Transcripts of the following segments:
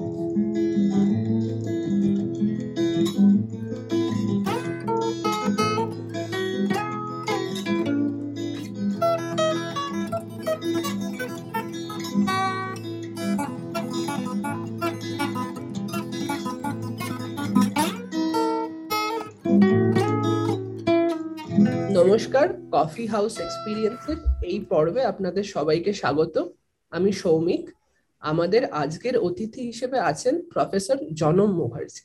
নমস্কার, coffee house এক্সপিরিয়েন্সের এই পর্বে আপনাদের সবাইকে স্বাগত। আমি সৌমিক। আমাদের আজকের অতিথি হিসেবে আছেন প্রফেসর জনম মুখার্জি।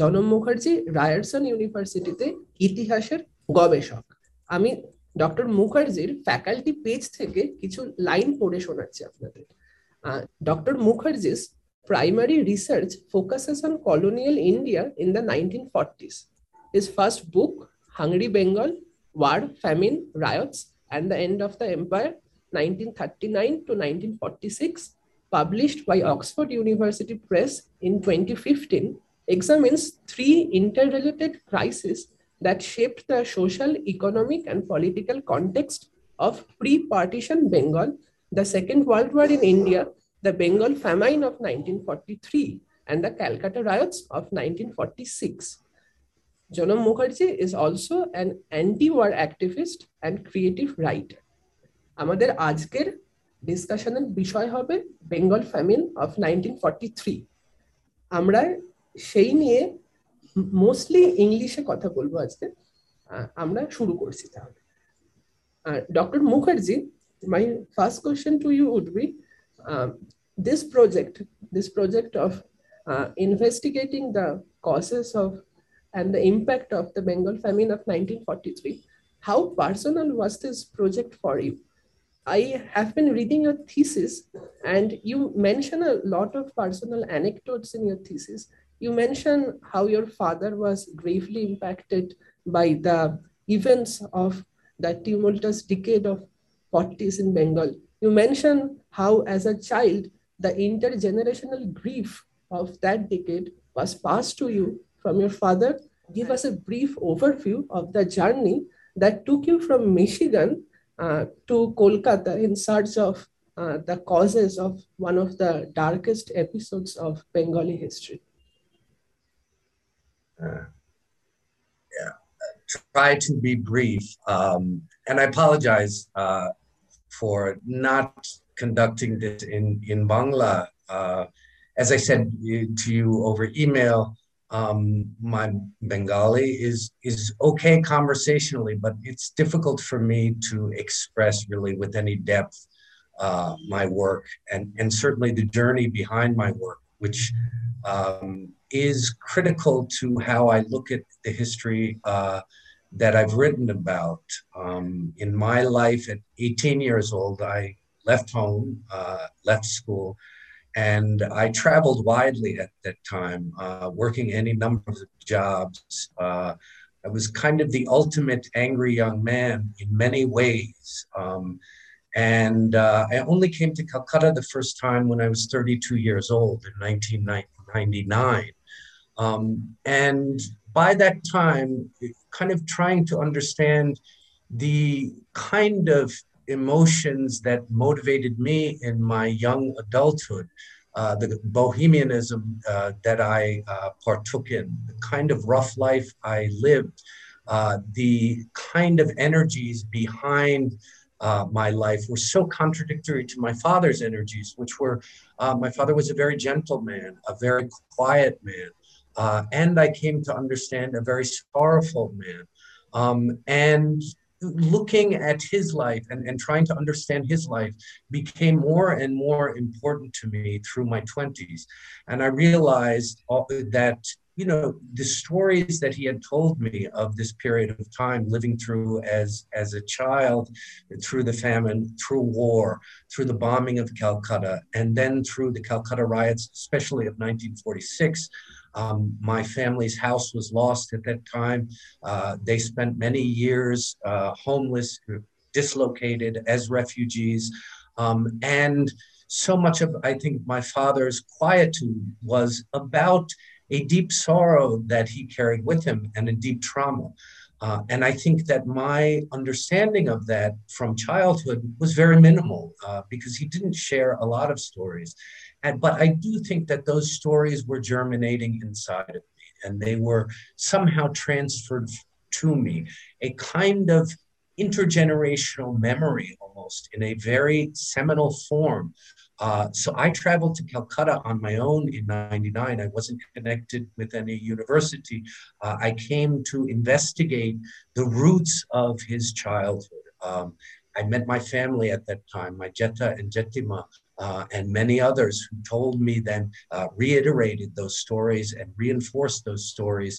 জনম মুখার্জি রায়ারসন ইউনিভার্সিটিতে ইতিহাসের গবেষক। আমি ডক্টর মুখার্জির ফ্যাকাল্টি পেজ থেকে কিছু লাইন পড়ে শোনাচ্ছি আপনাদের। Doctor Mukherjee's primary research focuses on colonial India in the 1940s. His first book, Hungry Bengal, War, Famine, Riots and the End of the Empire 1939 to 1946, published by Oxford University Press in 2015, examines three interrelated crises that shaped the social, economic and political context of pre-partition Bengal, the Second World War in India, the Bengal Famine of 1943 and the Calcutta Riots of 1946. Janam Mukherjee is also an anti-war activist and creative writer. আমাদের আজকের ডিসকাশনের বিষয় হবে Bengal famine of 1943. আমরা সেই নিয়ে mostly ইংলিশে কথা বলবো আজকে। আমরা শুরু করছি তাহলে। Doctor Mukherjee, my first question to you would be this project of investigating the causes of and the impact of the Bengal famine of 1943. How personal was this project for you? I have been reading a thesis and you mention a lot of personal anecdotes in your thesis. You mention how your father was gravely impacted by the events of the tumultuous decade of 40s in Bengal. You mention how as a child, the intergenerational grief of that decade was passed to you from your father. Give us a brief overview of the journey that took you from Michigan to Kolkata in search of the causes of one of the darkest episodes of Bengali history. Try to be brief, and I apologize for not conducting this in Bangla. As I said to you over email, my Bengali is okay conversationally, but it's difficult for me to express really with any depth my work and certainly the journey behind my work, which is critical to how I look at the history that I've written about. In my life at 18 years old, I left home, left school, and I traveled widely at that time, working any number of jobs. I was kind of the ultimate angry young man in many ways. I only came to Calcutta the first time when I was 32 years old in 1999. And by that time, kind of trying to understand the kind of emotions that motivated me in my young adulthood, the bohemianism that I partook in, the kind of rough life I lived, the kind of energies behind my life were so contradictory to my father's energies, which were, my father was a very gentle man, a very quiet man, and I came to understand a very sorrowful man. And looking at his life and trying to understand his life became more and more important to me through my 20s. And I realized that, you know, the stories that he had told me of this period of time living through as a child, through the famine, through war, through the bombing of Calcutta, and then through the Calcutta riots, especially of 1946, my family's house was lost at that time. They spent many years homeless, dislocated as refugees. And so much of, I think, my father's quietude was about a deep sorrow that he carried with him and a deep trauma. And I think that my understanding of that from childhood was very minimal because he didn't share a lot of stories. But I do think that those stories were germinating inside of me, and they were somehow transferred to me, a kind of intergenerational memory almost in a very seminal form. So I traveled to Calcutta on my own in '99. I wasn't connected with any university. I came to investigate the roots of his childhood. I met my family at that time, my Jetta and Jettima, and many others who told me then, reiterated those stories and reinforced those stories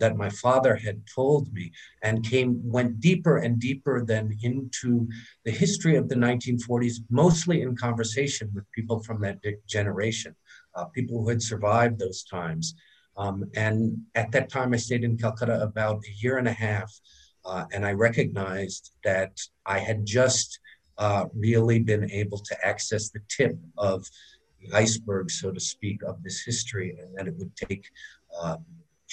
that my father had told me, and went deeper and deeper then into the history of the 1940s, mostly in conversation with people from that generation, people who had survived those times. And at that time, I stayed in Calcutta about a year and a half, and I recognized that I had just really been able to access the tip of the iceberg, so to speak, of this history, and that it would take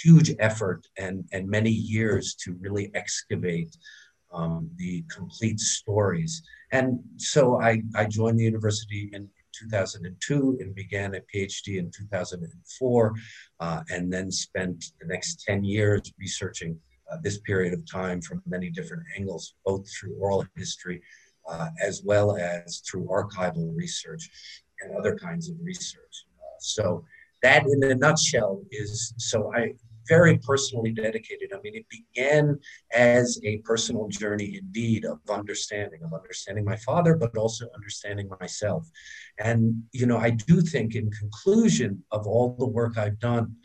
huge effort and many years to really excavate the complete stories. And so I joined the university in 2002 and began a PhD in 2004, and then spent the next 10 years researching this period of time from many different angles, both through oral history as well as through archival research and other kinds of research. So that, in a nutshell, is, so I very personally dedicated. I mean, it began as a personal journey indeed of understanding my father, but also understanding myself. And, you know, I do think, in conclusion of all the work I've done,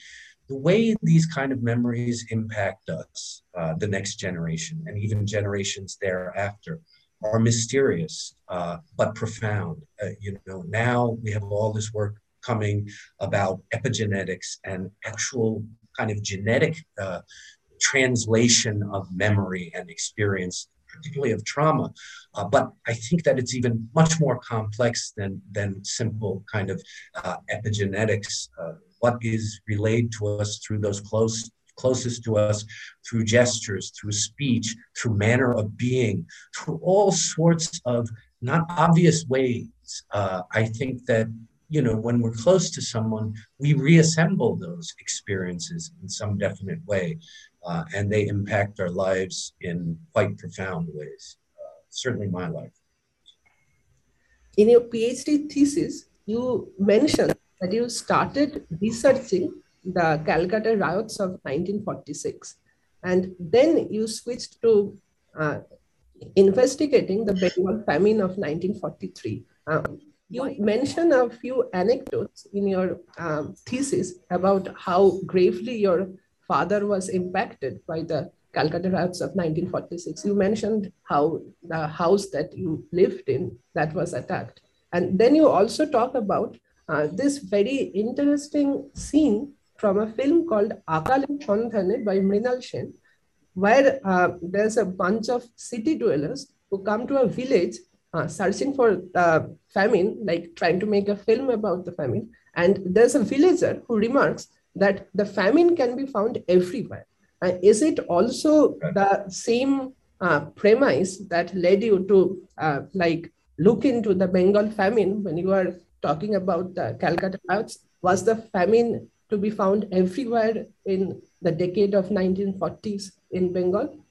the way these kind of memories impact us, the next generation, and even generations thereafter, are mysterious, but profound. You know, now we have all this work coming about epigenetics and actual kind of genetic translation of memory and experience, particularly of trauma. But I think that it's even much more complex than simple kind of epigenetics. What is relayed to us through those closest to us, through gestures, through speech, through manner of being, through all sorts of not obvious ways. I think that, you know, when we're close to someone, we reassemble those experiences in some definite way, and they impact our lives in quite profound ways, certainly my life. In your PhD thesis, you mentioned that you started researching the Calcutta riots of 1946. And then you switched to investigating the Bengal famine of 1943. You mention a few anecdotes in your thesis about how gravely your father was impacted by the Calcutta riots of 1946. You mentioned how the house that you lived in that was attacked. And then you also talk about this very interesting scene from a film called Akaler Sandhaney by Mrinal Sen, where there's a bunch of city dwellers who come to a village searching for famine, like trying to make a film about the famine. And there's a villager who remarks that the famine can be found everywhere. Is it also the same premise that led you to like look into the Bengal famine when you are talking about the Calcutta riots? Was the famine to be found everywhere in the decade of 1940s in Bengal?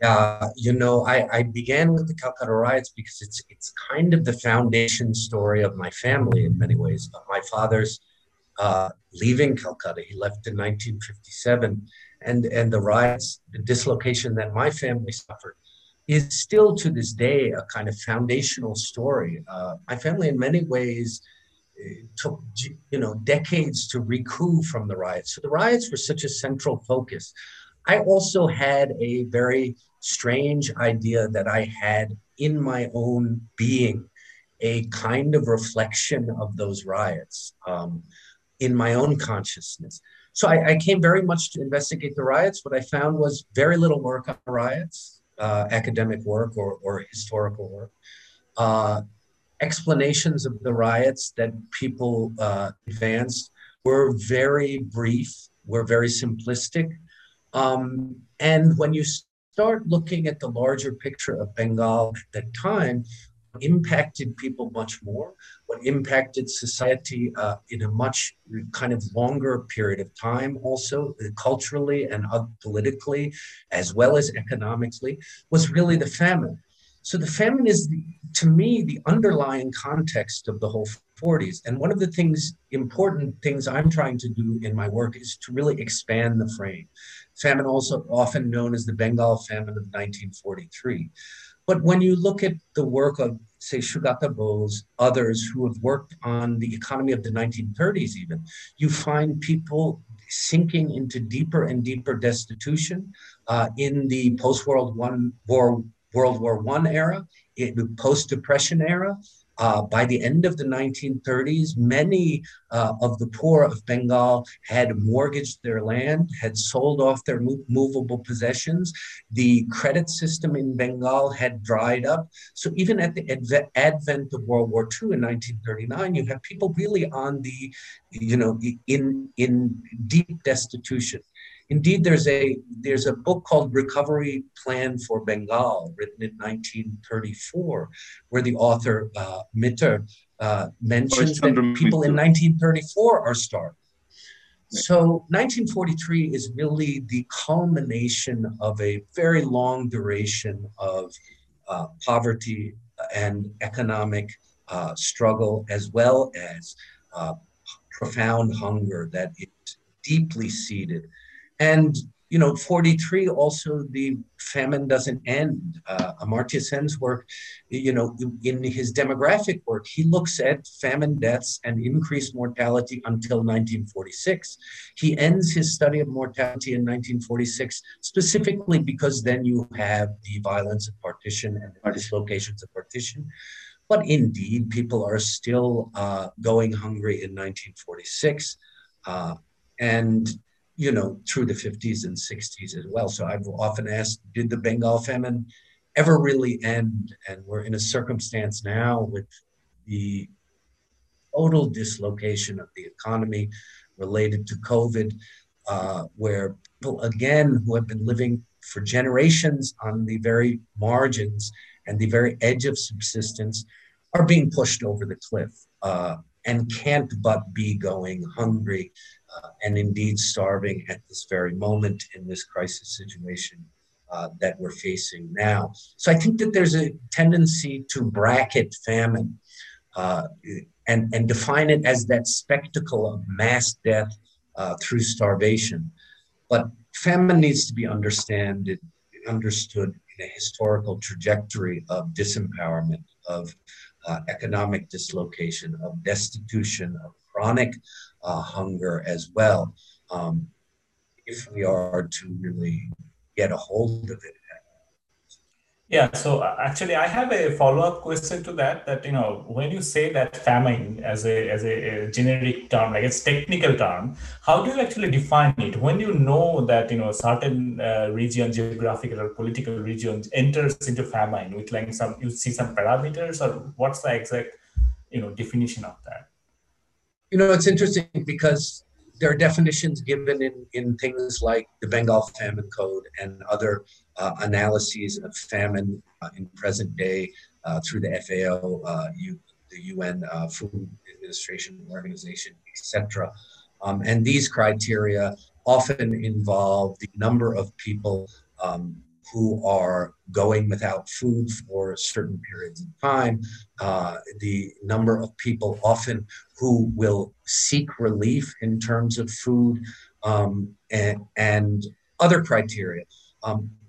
Yeah, you know, I began with the Calcutta riots because it's kind of the foundation story of my family in many ways. My father's leaving Calcutta, he left in 1957, and the riots, the dislocation that my family suffered is still to this day a kind of foundational story. My family in many ways took, you know, decades to recoup from the riots. So the riots were such a central focus. I also had a very strange idea that I had in my own being a kind of reflection of those riots in my own consciousness. So I came very much to investigate the riots. What I found was very little work on the riots, academic work or historical work. Explanations of the riots that people advanced were very brief, were very simplistic. And when you start looking at the larger picture of Bengal at that time, impacted people much more, what impacted society in a much kind of longer period of time also, culturally and politically, as well as economically, was really the famine. So the famine is, to me, the underlying context of the whole 40s. And one of the things, important things I'm trying to do in my work is to really expand the frame. Famine also often known as the Bengal Famine of 1943. But when you look at the work of, say, Sugata Bose, others who have worked on the economy of the 1930s even, you find people sinking into deeper and deeper destitution in the post-World War I era, post-Depression era. By the end of the 1930s, many of the poor of Bengal had mortgaged their land, had sold off their movable possessions. The credit system in Bengal had dried up. So even at the advent of World War II in 1939, you have people really on the, you know, in deep destitution. Indeed, there's a book called Recovery Plan for Bengal, written in 1934, where the author Mitter mentions that people in 1934 are starving. So 1943 is really the culmination of a very long duration of poverty and economic struggle, as well as profound hunger that is deeply seated. And, you know, 43 also, the famine doesn't end. Amartya Sen's work, you know, in his demographic work, he looks at famine deaths and increased mortality until 1946. He ends his study of mortality in 1946, specifically because then you have the violence of partition and the dislocations of partition. But indeed, people are still going hungry in 1946. And you know, through the 50s and 60s as well. So I've often asked, did the Bengal famine ever really end? And we're in a circumstance now with the total dislocation of the economy related to COVID, where people, again, who have been living for generations on the very margins and the very edge of subsistence are being pushed over the cliff and can't but be going hungry. And indeed starving at this very moment in this crisis situation that we're facing now. So I think that there's a tendency to bracket famine and define it as that spectacle of mass death through starvation. But famine needs to be understood in a historical trajectory of disempowerment, of economic dislocation, of destitution, of chronic hunger as well, if we are to really get a hold of it. Yeah, so actually I have a follow-up question to that, that, you know, when you say that famine as a generic term, like it's technical term, how do you actually define it? When you know that, you know, certain region, geographical or political region enters into famine with like some, you see some parameters, or what's the exact, you know, definition of that? You know, it's interesting because there are definitions given in things like the Bengal Famine Code and other analyses of famine in present day through the FAO, the UN Food Administration Organization, etc. And these criteria often involve the number of people who are going without food for certain periods of time, the number of people often who will seek relief in terms of food and other criteria.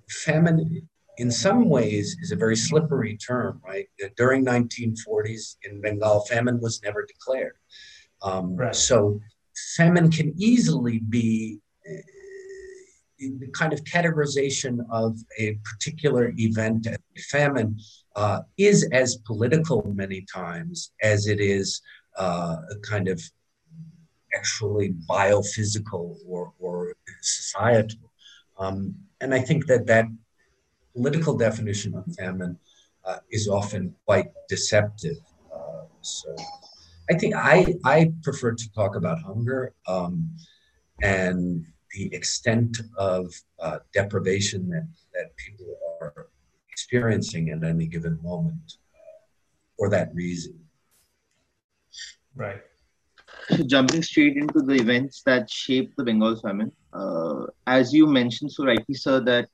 Famine, in some ways, is a very slippery term, right? During 1940s in Bengal, famine was never declared. Right. So famine can easily be the kind of categorization of a particular event, famine, is as political many times as it is a kind of actually biophysical or societal. And I think that political definition of famine is often quite deceptive. So I think I prefer to talk about hunger and the extent of deprivation that people are experiencing at any given moment. for that reason. Right. So jumping straight into the events that shaped the Bengal famine, as you mentioned so rightly, sir, that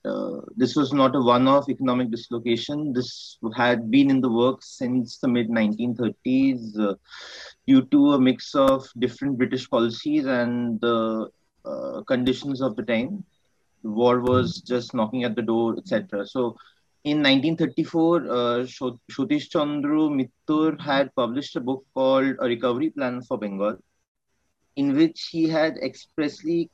this was not a one-off economic dislocation. This had been in the works since the mid-1930s due to a mix of different British policies and the conditions of the time. The war was just knocking at the door, etc. So in 1934, Satish Chandra Mitter had published a book called A Recovery Plan for Bengal, in which he had expressly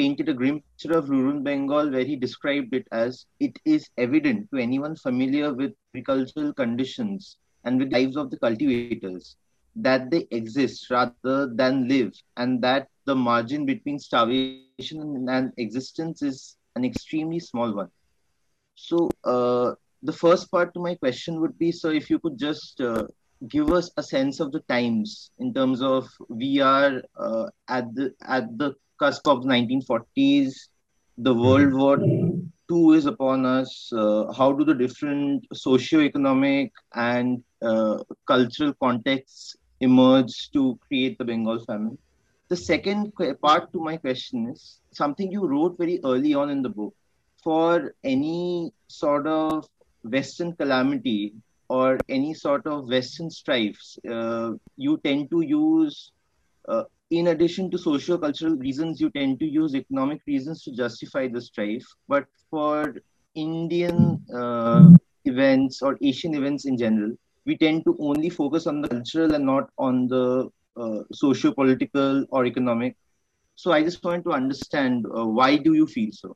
painted a grim picture of rural Bengal, where he described it as, it is evident to anyone familiar with agricultural conditions and with the lives of the cultivators that they exist rather than live, and that the margin between starvation and existence is an extremely small one. So the first part to my question would be, sir, if you could just give us a sense of the times in terms of we are at the cusp of the 1940s, the World War II is upon us. How do the different socio-economic and cultural contexts emerge to create the Bengal famine? The second part to my question is something you wrote very early on in the book. For any sort of Western calamity or any sort of Western strifes, you tend to use, in addition to socio-cultural reasons, you tend to use economic reasons to justify the strife. But for Indian events or Asian events in general, we tend to only focus on the cultural and not on the socio-political or economic. So I just want to understand, why do you feel so?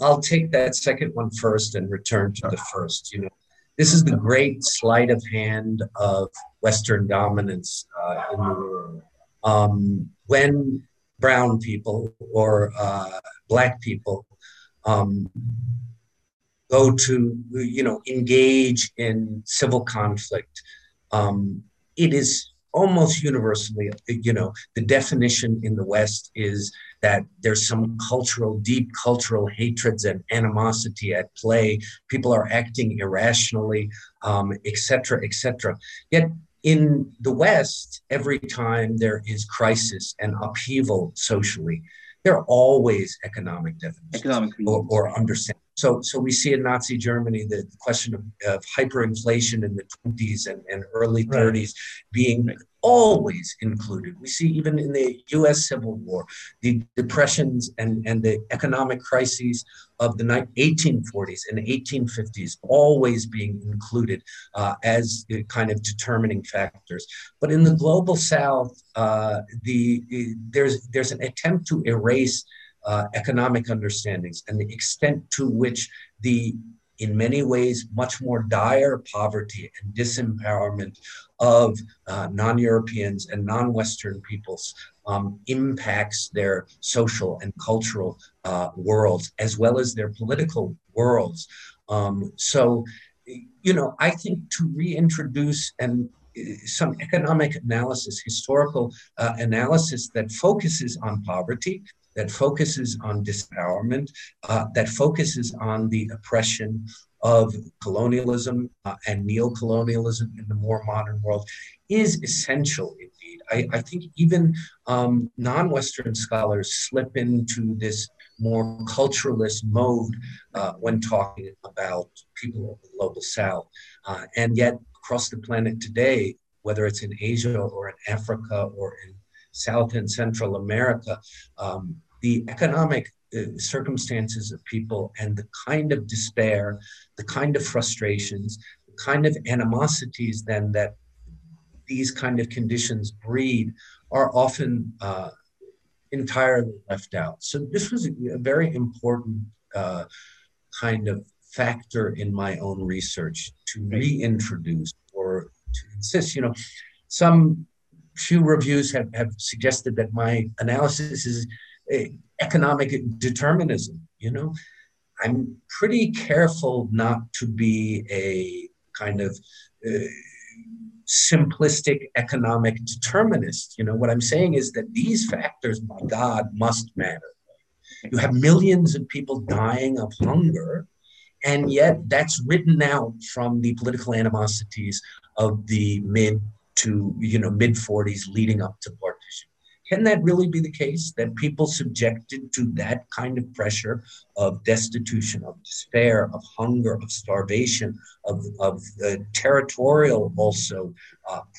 I'll take that second one first and return to the first. You know, this is the great sleight of hand of Western dominance in the world. When brown people or black people go to, you know, engage in civil conflict, it is almost universally, you know, the definition in the West is that there's some cultural, deep cultural hatreds and animosity at play. People are acting irrationally, et cetera, et cetera. Yet in the West, every time there is crisis and upheaval socially, there are always economic definitions or understanding. So we see in Nazi Germany the question of hyperinflation in the 20s and early 30s being always included. We see even in the U.S. Civil War, the depressions and the economic crises of the 1840s and 1850s always being included as kind of determining factors. But in the global South, there's an attempt to erase economic understandings and the extent to which the, in many ways, much more dire poverty and disempowerment of non-Europeans and non-Western peoples impacts their social and cultural worlds, as well as their political worlds. So, you know, I think to reintroduce and some economic analysis, historical analysis that focuses on poverty, that focuses on disempowerment, that focuses on the oppression of colonialism and neocolonialism in the more modern world is essential indeed. I think even non-Western scholars slip into this more culturalist mode when talking about people of the global South. And yet across the planet today, whether it's in Asia or in Africa or in South and Central America, the economic circumstances of people and the kind of despair, the kind of frustrations, the kind of animosities then that these kind of conditions breed are often entirely left out. So this was a very important kind of factor in my own research to reintroduce or to insist, you know, some few reviews have suggested that my analysis is economic determinism. You know, I'm pretty careful not to be a kind of simplistic economic determinist. You know, what I'm saying is that these factors, my God, must matter. You have millions of people dying of hunger, And yet that's written out from the political animosities of the mid to, mid 40s leading up to partition. Can that really be the case, that people subjected to that kind of pressure of destitution, of despair, of hunger, of starvation, of territorial also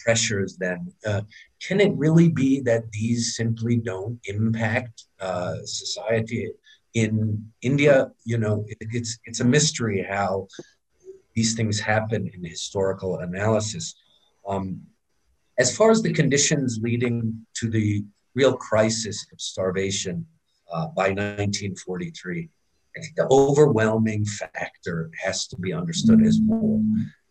pressures then? Can it really be that these simply don't impact society? In India, it's a mystery how these things happen in historical analysis. As far as the conditions leading to the real crisis of starvation by 1943, I think the overwhelming factor has to be understood as war,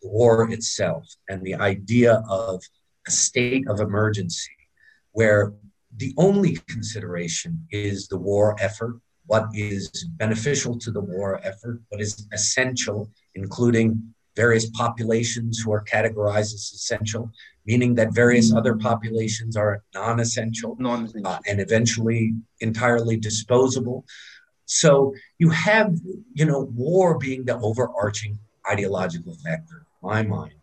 the war itself, and the idea of a state of emergency where the only consideration is the war effort, what is beneficial to the war effort, what is essential, including various populations who are categorized as essential, meaning that various other populations are non-essential, and eventually entirely disposable. So you have, war being the overarching ideological factor, in my mind,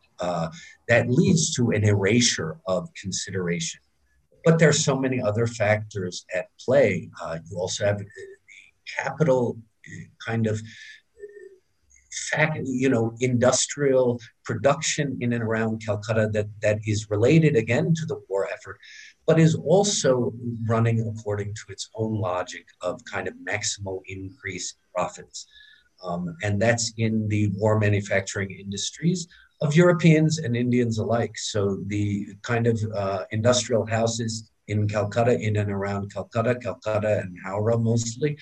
that leads to an erasure of consideration. But there are so many other factors at play. You also have the capital kind of industrial production in and around Calcutta that is related again to the war effort, but is also running according to its own logic of kind of maximal increase in profits. And that's in the war manufacturing industries of Europeans and Indians alike. So the kind of industrial houses in Calcutta, in and around Calcutta, and Howrah mostly,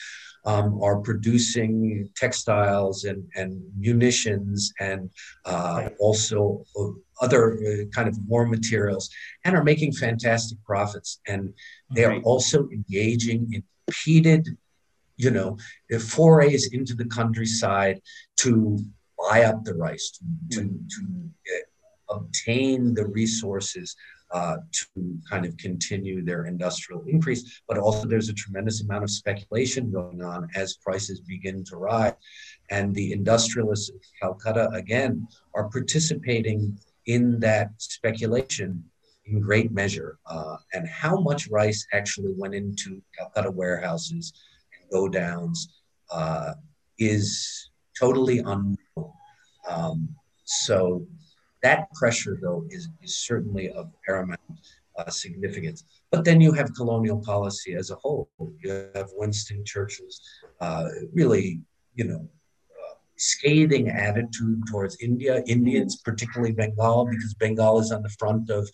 are producing textiles and munitions and also other kind of war materials, and are making fantastic profits. And they are also engaging in repeated, forays into the countryside to buy up the rice, to obtain the resources to kind of continue their industrial increase. But also there's a tremendous amount of speculation going on as prices begin to rise. And the industrialists of Calcutta, again, are participating in that speculation in great measure. And how much rice actually went into Calcutta warehouses and go-downs is totally unknown. So that pressure, though, is certainly of paramount significance. But then you have colonial policy as a whole. You have Winston Churchill's really, scathing attitude towards India, Indians, particularly Bengal, because Bengal is on the front of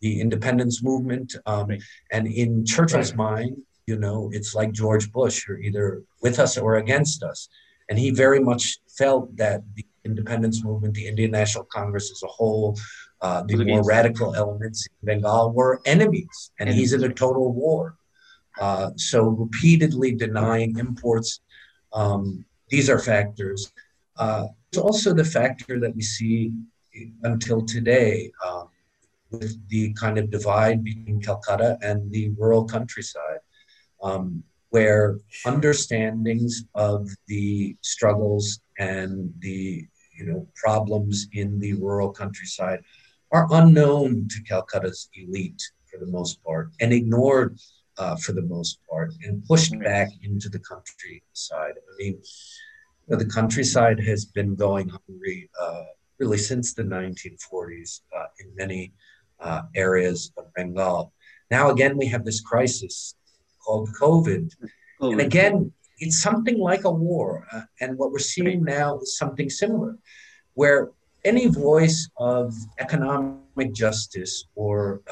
the independence movement. And in Churchill's mind, it's like George Bush, you're either with us or against us. And he very much felt that the independence movement, the Indian National Congress as a whole, the more radical elements in Bengal were enemies, and he's in a total war. So repeatedly denying imports, these are factors. It's also the factor that we see until today with the kind of divide between Calcutta and the rural countryside, where understandings of the struggles and the problems in the rural countryside are unknown to Calcutta's elite for the most part, and ignored for the most part, and pushed back into the countryside. I mean, the countryside has been going hungry really since the 1940s in many areas of Bengal. Now again, we have this crisis called COVID, and again, it's something like a war. And what we're seeing now is something similar, where any voice of economic justice or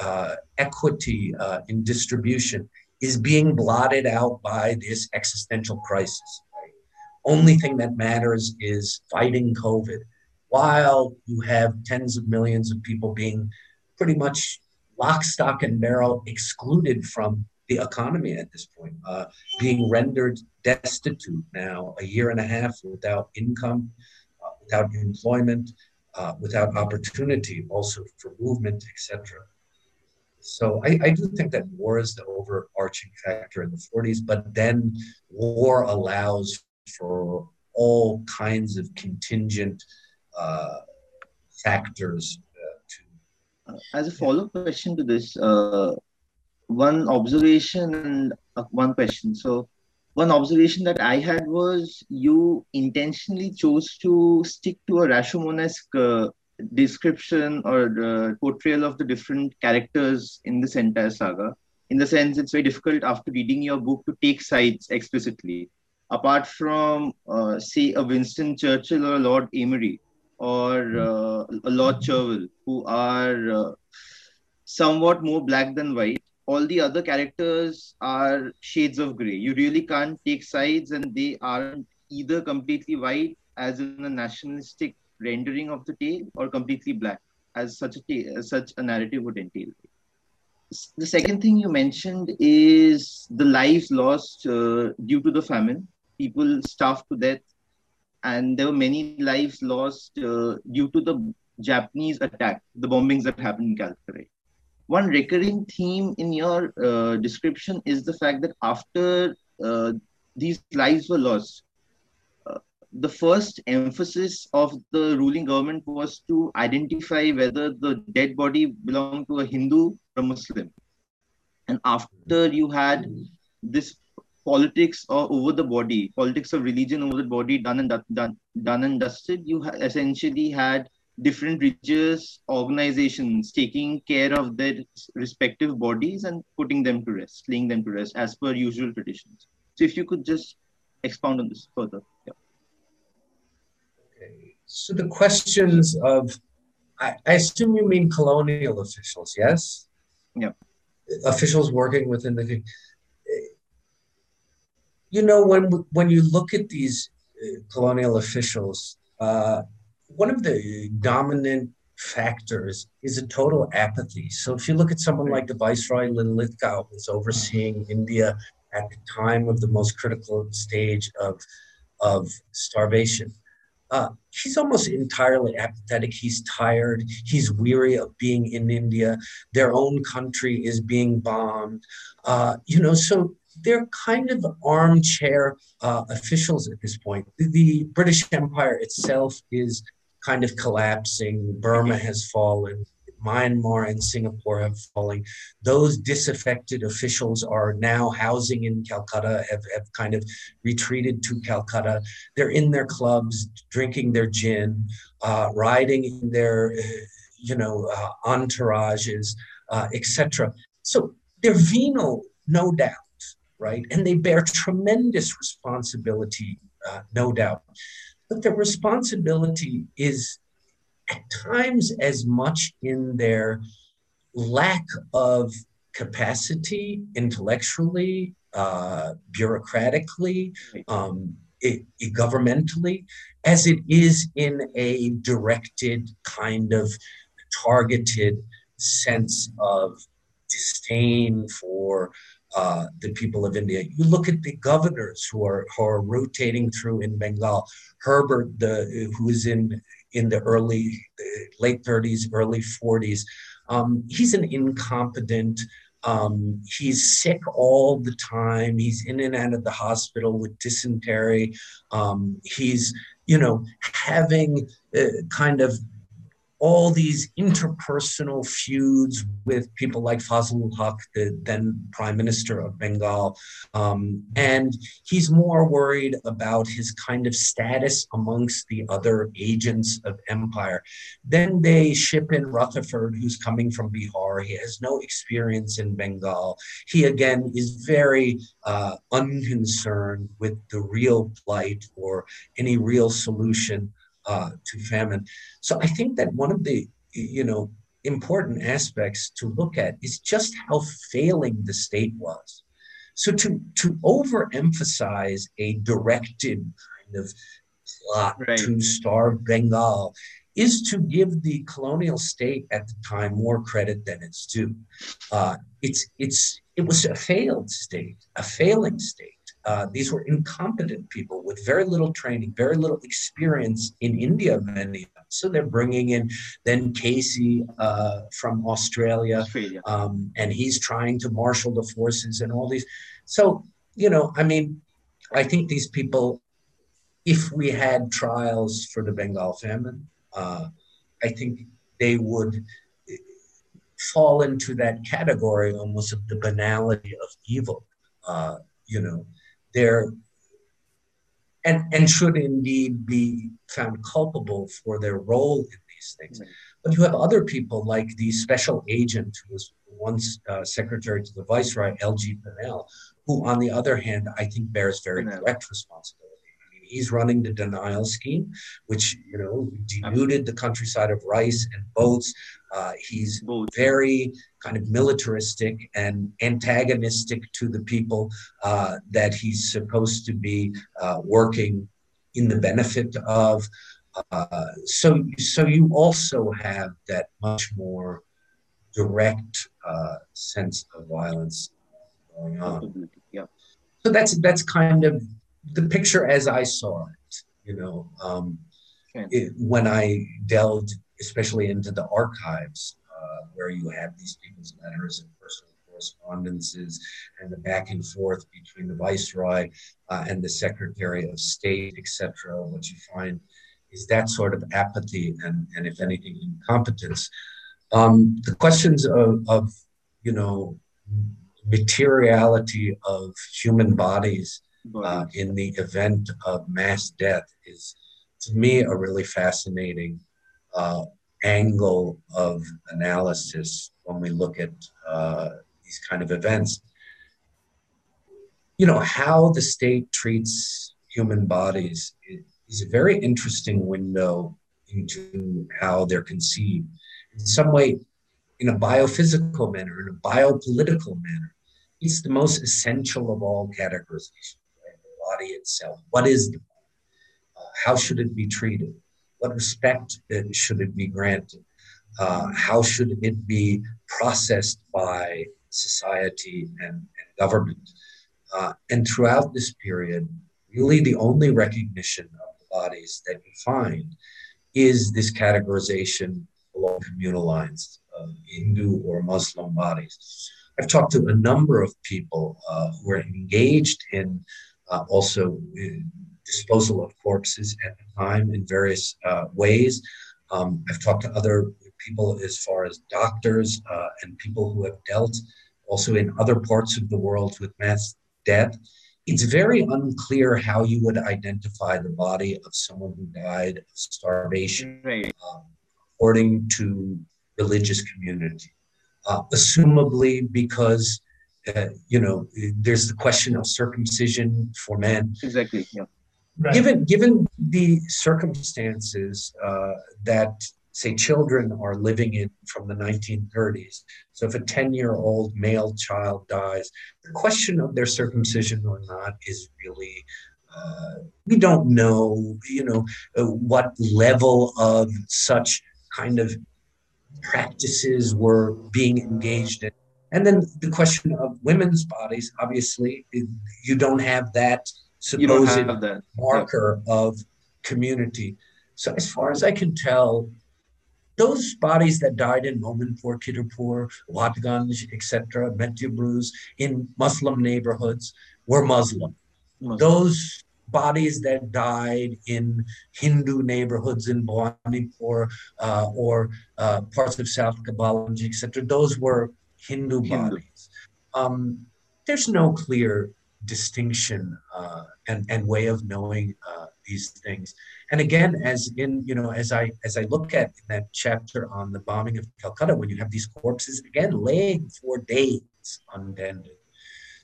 equity in distribution is being blotted out by this existential crisis. Right? Only thing that matters is fighting COVID, while you have tens of millions of people being pretty much lock, stock, and barrel excluded from the economy at this point, being rendered destitute now, a year and a half without income, without employment, without opportunity also for movement, etc. So I do think that war is the overarching factor in the 40s, but then war allows for all kinds of contingent factors. As a follow-up question to this, one observation and one question. So one observation that I had was you intentionally chose to stick to a Rashomon-esque description or portrayal of the different characters in this entire saga. In the sense, it's very difficult after reading your book to take sides explicitly. Apart from, say, a Winston Churchill or a Lord Amery or a Lord Cherwell, who are somewhat more black than white, all the other characters are shades of grey. You really can't take sides, and they aren't either completely white, as in a nationalistic rendering of the tale, or completely black, as such a narrative would entail. The second thing you mentioned is the lives lost due to the famine. People starved to death, and there were many lives lost due to the Japanese attack, the bombings that happened in Calcutta. One recurring theme in your description is the fact that after these lives were lost, the first emphasis of the ruling government was to identify whether the dead body belonged to a Hindu or a Muslim. And after you had this politics over the body, politics of religion over the body done and dusted, you essentially had different religious organizations taking care of their respective bodies and putting them to rest, laying them to rest as per usual traditions. So if you could just expound on this further. Yeah. Okay. So the questions of, I assume you mean colonial officials, yes? Yeah. Officials working within the, you know, when you look at these colonial officials, one of the dominant factors is a total apathy. So if you look at someone like the Viceroy Lin Lithgow, who's overseeing India at the time of the most critical stage of starvation, he's almost entirely apathetic. He's tired. He's weary of being in India. Their own country is being bombed. So they're kind of armchair officials at this point. The British Empire itself is kind of collapsing. Burma has fallen. Myanmar and Singapore have fallen. Those disaffected officials are now housing in Calcutta, have kind of retreated to Calcutta. They're in their clubs, drinking their gin, riding in their, entourages, etc. So they're venal, no doubt, right? And they bear tremendous responsibility, no doubt. But the responsibility is at times as much in their lack of capacity intellectually, bureaucratically, governmentally, as it is in a directed kind of targeted sense of disdain for the people of India. You look at the governors who are rotating through in Bengal. Herbert, who is in the late 30s, early 40s, he's an incompetent. He's sick all the time. He's in and out of the hospital with dysentery. He's having kind of all these interpersonal feuds with people like Fazlul Huq, the then Prime Minister of Bengal. And he's more worried about his kind of status amongst the other agents of empire. Then they ship in Rutherford, who's coming from Bihar. He has no experience in Bengal. He, again, is very unconcerned with the real plight or any real solution to famine. So I think that one of the, important aspects to look at is just how failing the state was. So to overemphasize a directed kind of plot to starve Bengal is to give the colonial state at the time more credit than it's due. It was a failed state, a failing state. These were incompetent people with very little training, very little experience in India, many of them. So they're bringing in then Casey from Australia. And he's trying to marshal the forces and all these. So, I think these people if we had trials for the Bengal famine, I think they would fall into that category almost of the banality of evil, and should indeed be found culpable for their role in these things. Right. But you have other people like the special agent who was once secretary to the viceroy, L.G. Pinnell, who on the other hand, I think bears very direct responsibility. He's running the denial scheme, which, you know, denuded the countryside of rice and boats. He's very kind of militaristic and antagonistic to the people that he's supposed to be working in the benefit of. So you also have that much more direct sense of violence going on. Yeah. So that's kind of the picture as I saw it, you know, when I delved especially into the archives where you have these people's letters and personal correspondences and the back and forth between the viceroy and the secretary of state, etc. What you find is that sort of apathy and if anything, incompetence. The questions of, you know, materiality of human bodies in the event of mass death is, to me, a really fascinating angle of analysis when we look at these kind of events. You know, how the state treats human bodies is a very interesting window into how they're conceived. In some way, in a biophysical manner, in a biopolitical manner, it's the most essential of all categorizations. Body itself. What is the body? How should it be treated? What respect should it be granted? How should it be processed by society and government? And throughout this period, really the only recognition of the bodies that you find is this categorization along communal lines of Hindu or Muslim bodies. I've talked to a number of people who are engaged in also disposal of corpses at the time in various ways. I've talked to other people as far as doctors and people who have dealt also in other parts of the world with mass death. It's very unclear how you would identify the body of someone who died of starvation, according to religious community, assumably because you know, there's the question of circumcision for men. Exactly. Yeah. Right. Given the circumstances that, say, children are living in from the 1930s, so if a 10-year-old male child dies, the question of their circumcision or not is really, we don't know, you know, what level of such kind of practices were being engaged in. And then the question of women's bodies, obviously, you don't have that supposed marker of community. So as far as I can tell, those bodies that died in Momenpur, Kidderpur, Watganj, etc., Mettiaburuz, in Muslim neighborhoods were Muslim. Those bodies that died in Hindu neighborhoods in Bawaniapur or parts of South Kabalanj, etc., those were Hindu bodies. There's no clear distinction and way of knowing these things. And again, as in, you know, as I look at in that chapter on the bombing of Calcutta, when you have these corpses again laying for days untended.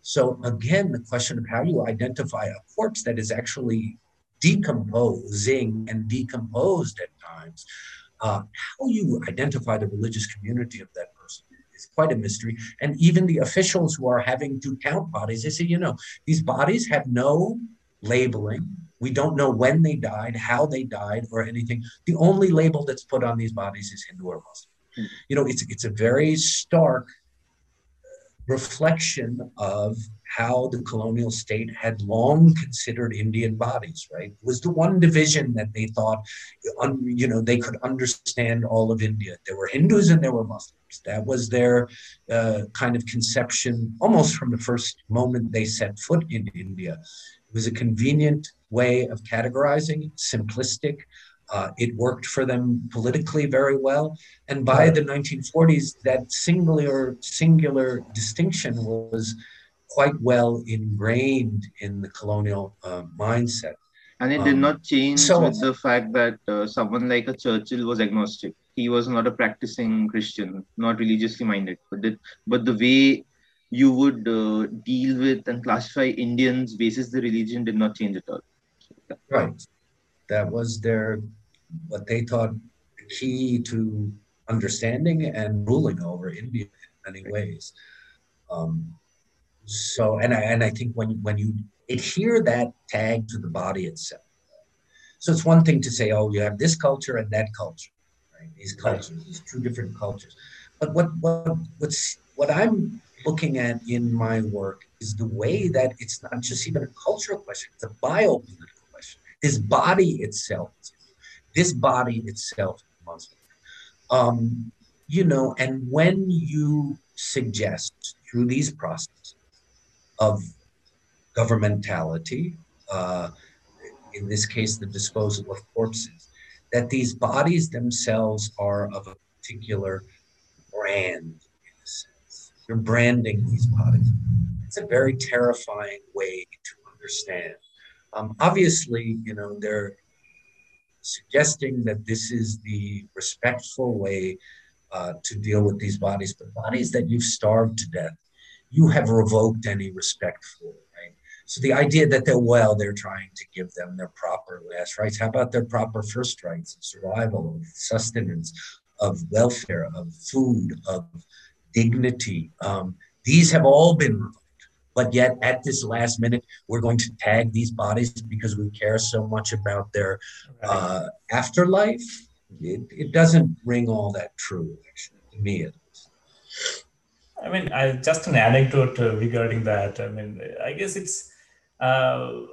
So again, the question of how you identify a corpse that is actually decomposing and decomposed at times, how you identify the religious community of that person. It's quite a mystery. And even the officials who are having to count bodies, they say, you know, these bodies have no labeling. We don't know when they died, how they died, or anything. The only label that's put on these bodies is Hindu or Muslim. Mm. You know, it's a very stark reflection of how the colonial state had long considered Indian bodies, right? It was the one division that they thought, you know, they could understand all of India. There were Hindus and there were Muslims. That was their kind of conception almost from the first moment they set foot in India. It was a convenient way of categorizing, simplistic. It worked for them politically very well. And by the 1940s, that singular distinction was quite well ingrained in the colonial mindset. And it did not change with the fact that someone like a Churchill was agnostic. He was not a practicing Christian, not religiously minded. But the way you would deal with and classify Indians basis the religion did not change at all. Right. That was their, what they thought, key to understanding and ruling over India in many ways. And I think when you adhere that tag to the body itself. So it's one thing to say, oh, you have this culture and that culture, right? These cultures, these two different cultures. But what I'm looking at in my work is the way that it's not just even a cultural question, it's a biopolitical question. This body itself is Muslim. And when you suggest through these processes of governmentality, in this case, the disposal of corpses, that these bodies themselves are of a particular brand, in a sense. You're branding these bodies. It's a very terrifying way to understand. Obviously, they're suggesting that this is the respectful way to deal with these bodies, but bodies that you've starved to death, you have revoked any respect for, right? So the idea that they're trying to give them their proper last rights. How about their proper first rights of survival, of sustenance, of welfare, of food, of dignity? These have all been revoked. But yet at this last minute, we're going to tag these bodies because we care so much about their afterlife. It doesn't ring all that true, actually, to me at least. I mean, just an anecdote regarding that. I mean, I guess it's an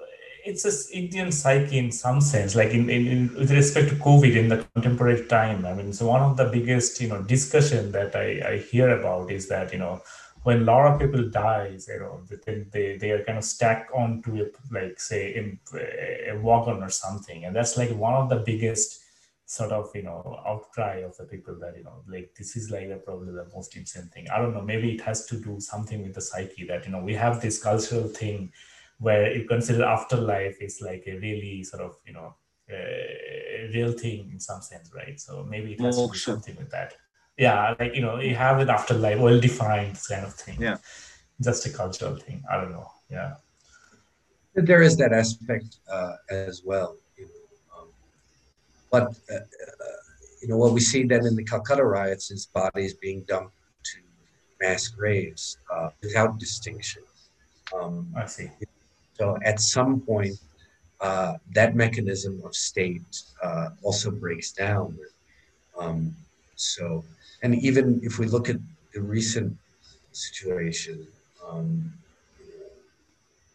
Indian psyche in some sense, like in with respect to COVID in the contemporary time. I mean, so one of the biggest, discussion that I hear about is that, when a lot of people dies, they are kind of stacked onto, like, say, a wagon or something. And that's like one of the biggest sort of, outcry of the people that, like, this is like probably the most insane thing. I don't know, maybe it has to do something with the psyche that, we have this cultural thing where you consider afterlife is like a really sort of, a real thing in some sense, right? So maybe it has to do something with that. Yeah, like, you have an afterlife, well-defined kind of thing. Yeah. Just a cultural thing. I don't know. Yeah. There is that aspect as well. What we see then in the Calcutta riots is bodies being dumped to mass graves without distinction. I see. So at some point, that mechanism of state also breaks down. And even if we look at the recent situation,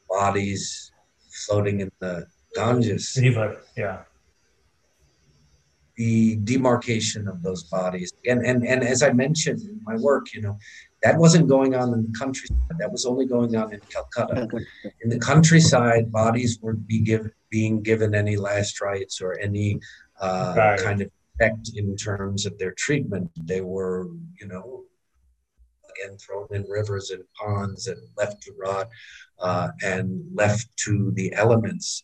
bodies floating in the Ganges river, yeah. The demarcation of those bodies, and as I mentioned in my work, that wasn't going on in the countryside. That was only going on in Calcutta. In the countryside, bodies weren't being given any last rites or any kind of. In terms of their treatment, they were, again thrown in rivers and ponds and left to rot and left to the elements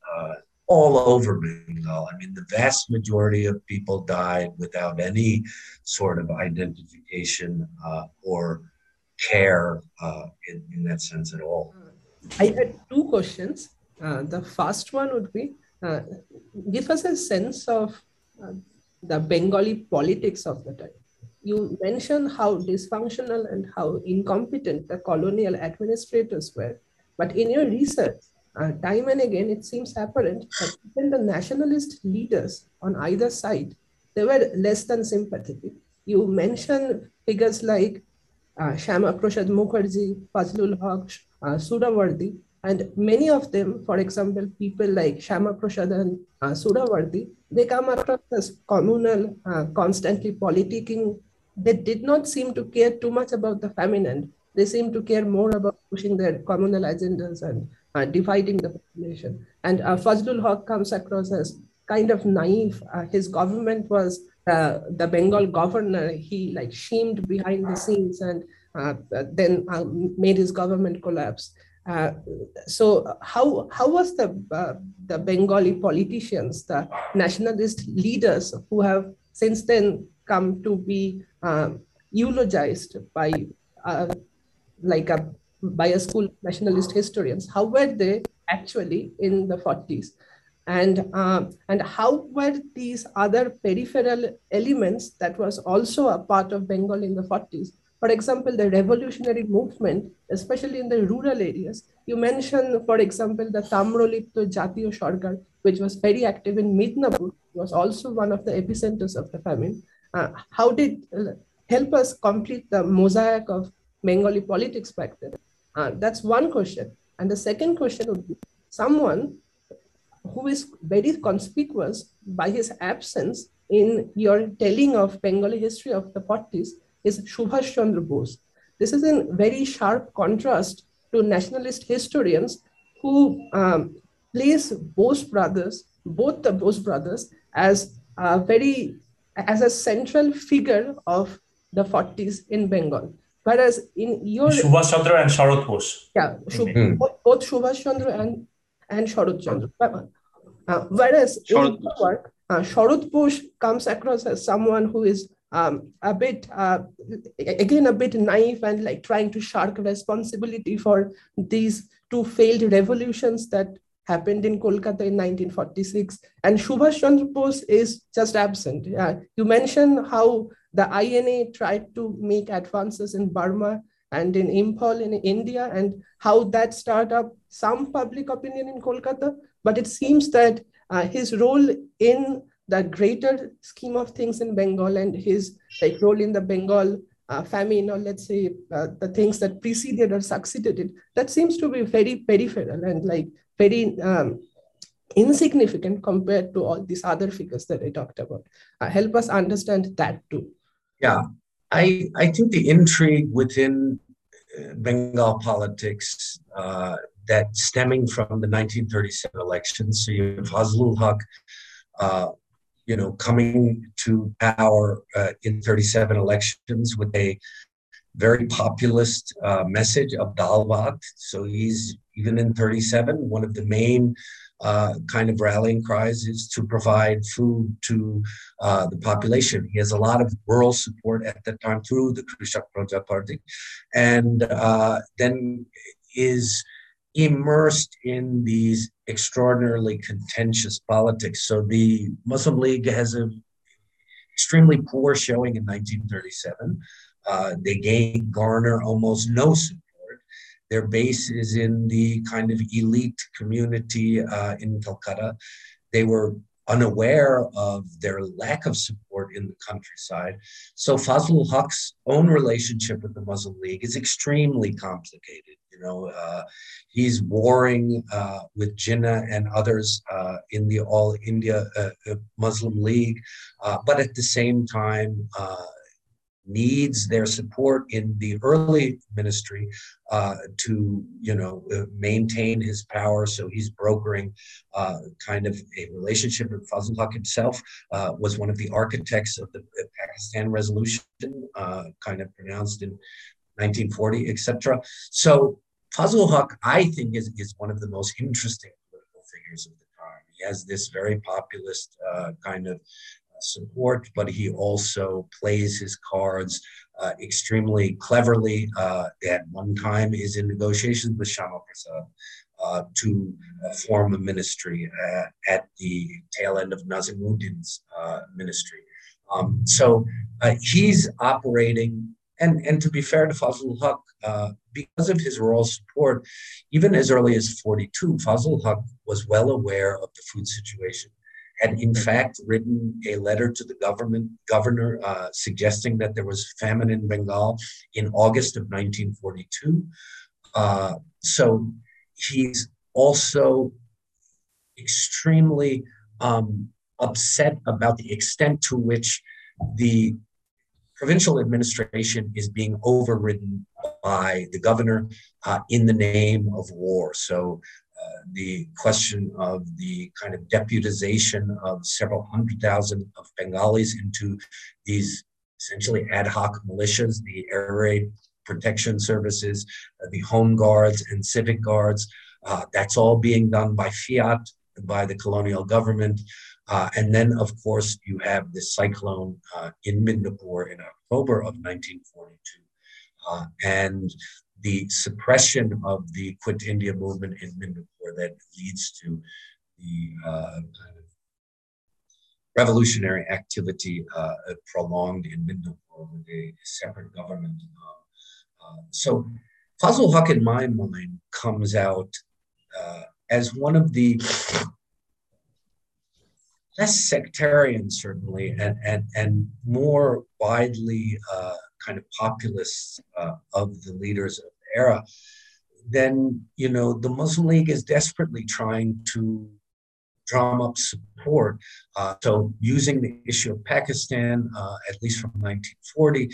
all over Bengal. I mean, the vast majority of people died without any sort of identification or care in that sense at all. I had two questions. The first one would be, give us a sense of the Bengali politics of the time. You mentioned how dysfunctional and how incompetent the colonial administrators were. But in your research, time and again, it seems apparent that even the nationalist leaders on either side, they were less than sympathetic. You mentioned figures like Shyama Prasad Mukherjee, Fazlul Huq, Suhrawardy, and many of them, for example, people like Shyama Prasad and Suhrawardy, they come across as communal, constantly politicking. They did not seem to care too much about the famine, and they seem to care more about pushing their communal agendas and dividing the population. And Fazlul Huq comes across as kind of naive. His government was the Bengal governor. He like schemed behind the scenes and then made his government collapse. So how was the Bengali politicians, the nationalist leaders who have since then come to be eulogized by a school of nationalist historians? How were they actually in the 40s? And how were these other peripheral elements that was also a part of Bengal in the 40s? For example, the revolutionary movement, especially in the rural areas. You mentioned, for example, the Tamrolipto Jatiyo Sarkar, which was very active in Midnapore, was also one of the epicenters of the famine. How did help us complete the mosaic of Bengali politics back then? That's one question. And the second question would be someone who is very conspicuous by his absence in your telling of Bengali history of the 40s is Subhas Chandra Bose. This is in very sharp contrast to nationalist historians who place both the Bose brothers, as a central figure of the 40s in Bengal. Whereas in your... Subhash Chandra and Sarat Bose. Yeah, both Subhash Chandra and Sarat Chandra. Whereas in your work, Sarat Bose comes across as someone who is a bit naive and like trying to shirk responsibility for these two failed revolutions that happened in Kolkata in 1946. And Subhash Chandra Bose is just absent. You mentioned how the INA tried to make advances in Burma and in Impal in India, and how that stirred up some public opinion in Kolkata. But it seems that his role in the greater scheme of things in Bengal and his like role in the Bengal famine, or let's say the things that preceded or succeeded it, that seems to be very peripheral and like very insignificant compared to all these other figures that I talked about. Help us understand that too. Yeah, I think the intrigue within Bengal politics that stemming from the 1937 elections. So you have Fazlul Huq, coming to power in 37 elections with a very populist message of Dalwat. So he's, even in 37, one of the main kind of rallying cries is to provide food to the population. He has a lot of rural support at that time through the Krishak Praja Party, and then is immersed in these extraordinarily contentious politics. So the Muslim League has an extremely poor showing in 1937. They garner almost no support. Their base is in the kind of elite community in Calcutta. They were unaware of their lack of support in the countryside. So Fazlul Huq's own relationship with the Muslim League is extremely complicated. He's warring with Jinnah and others in the All India Muslim League, but at the same time needs their support in the early ministry to, maintain his power. So he's brokering kind of a relationship with Fazlul Huq himself, was one of the architects of the Pakistan resolution, kind of pronounced in 1940, etc. So Fazlul Huq, I think, is one of the most interesting political figures of the time. He has this very populist kind of support, but he also plays his cards extremely cleverly. At one time is in negotiations with Shyama Prasad to form a ministry at the tail end of Nazimuddin's ministry. So he's operating. And to be fair to Fazlul Huq, because of his rural support, even as early as 42, Fazlul Huq was well aware of the food situation, had in fact written a letter to the governor suggesting that there was famine in Bengal in August of 1942. So he's also extremely upset about the extent to which the provincial administration is being overridden by the governor in the name of war. So the question of the kind of deputization of several 100,000 of Bengalis into these essentially ad hoc militias, the air raid protection services, the home guards and civic guards. That's all being done by fiat, by the colonial government. And then, of course, you have this cyclone in Midnapore in October of 1942. And the suppression of the Quit India movement in Midnapore that leads to the kind of revolutionary activity prolonged in Midnapore with a separate government. So Fazlul Huq, in my mind, comes out as one of the less sectarian, certainly, and more widely kind of populists of the leaders of the era. Then, you know, the Muslim League is desperately trying to drum up support. So using the issue of Pakistan, at least from 1940,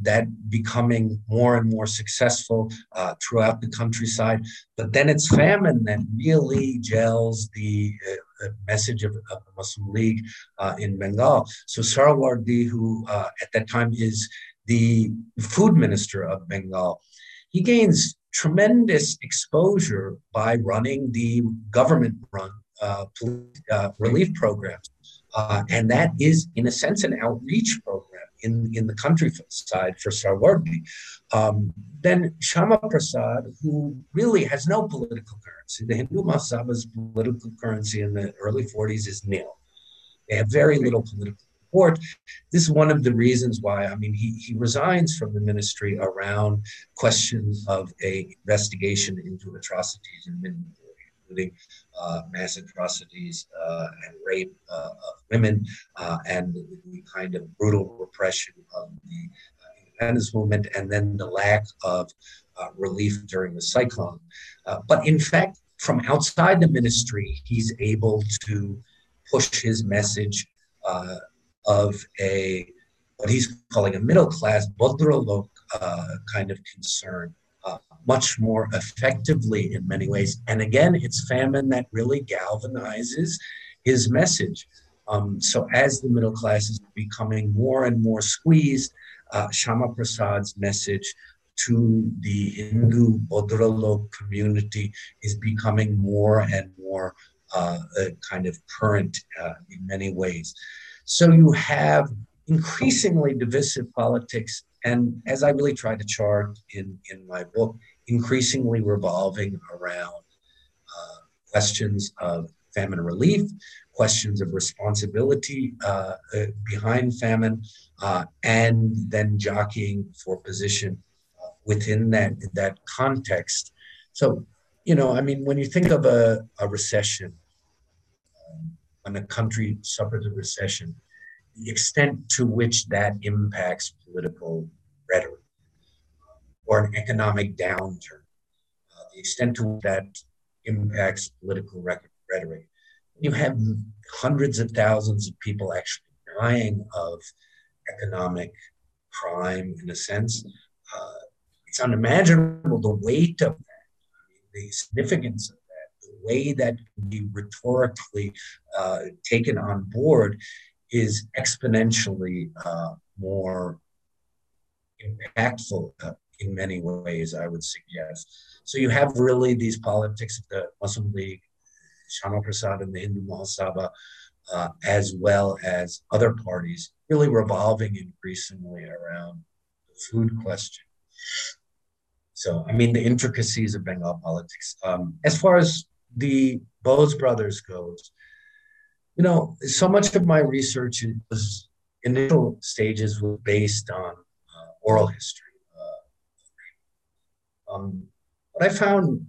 that becoming more and more successful throughout the countryside. But then it's famine that really gels the message of the Muslim League in Bengal. So Suhrawardy, who at that time is the food minister of Bengal, he gains tremendous exposure by running the government-run relief programs, and that is, in a sense, an outreach program in the countryside for Suhrawardy. Then Shyama Prasad, who really has no political currency. The Hindu Mahasabha's political currency in the early 40s is nil. They have very little political support. This is one of the reasons why, I mean, he resigns from the ministry around questions of an investigation into atrocities in Midnapore, including mass atrocities and rape of women and the kind of brutal repression of the independence movement, and then the lack of relief during the cyclone. But in fact, from outside the ministry, he's able to push his message of what he's calling a middle-class, Bodhralok kind of concern, much more effectively in many ways. And again, it's famine that really galvanizes his message. So as the middle class is becoming more and more squeezed, Shyama Prasad's message to the Hindu Bodhralok community is becoming more and more kind of current in many ways. So you have increasingly divisive politics, and as I really try to chart in my book, increasingly revolving around questions of famine relief, questions of responsibility behind famine, and then jockeying for position within that context. So, you know, I mean, when you think of a recession, when a country suffers a recession, the extent to which that impacts political rhetoric or an economic downturn, the extent to which that impacts political rhetoric. You have hundreds of thousands of people actually dying of economic crime, in a sense. It's unimaginable the weight of that, the significance of that, the way that can be rhetorically taken on board is exponentially more impactful in many ways, I would suggest. So you have really these politics of the Muslim League, Shyama Prasad and the Hindu Mahasabha, as well as other parties, really revolving increasingly around the food question. So, I mean, the intricacies of Bengal politics. As far as the Bose brothers goes, you know, so much of my research in those initial stages was based on oral history. What I found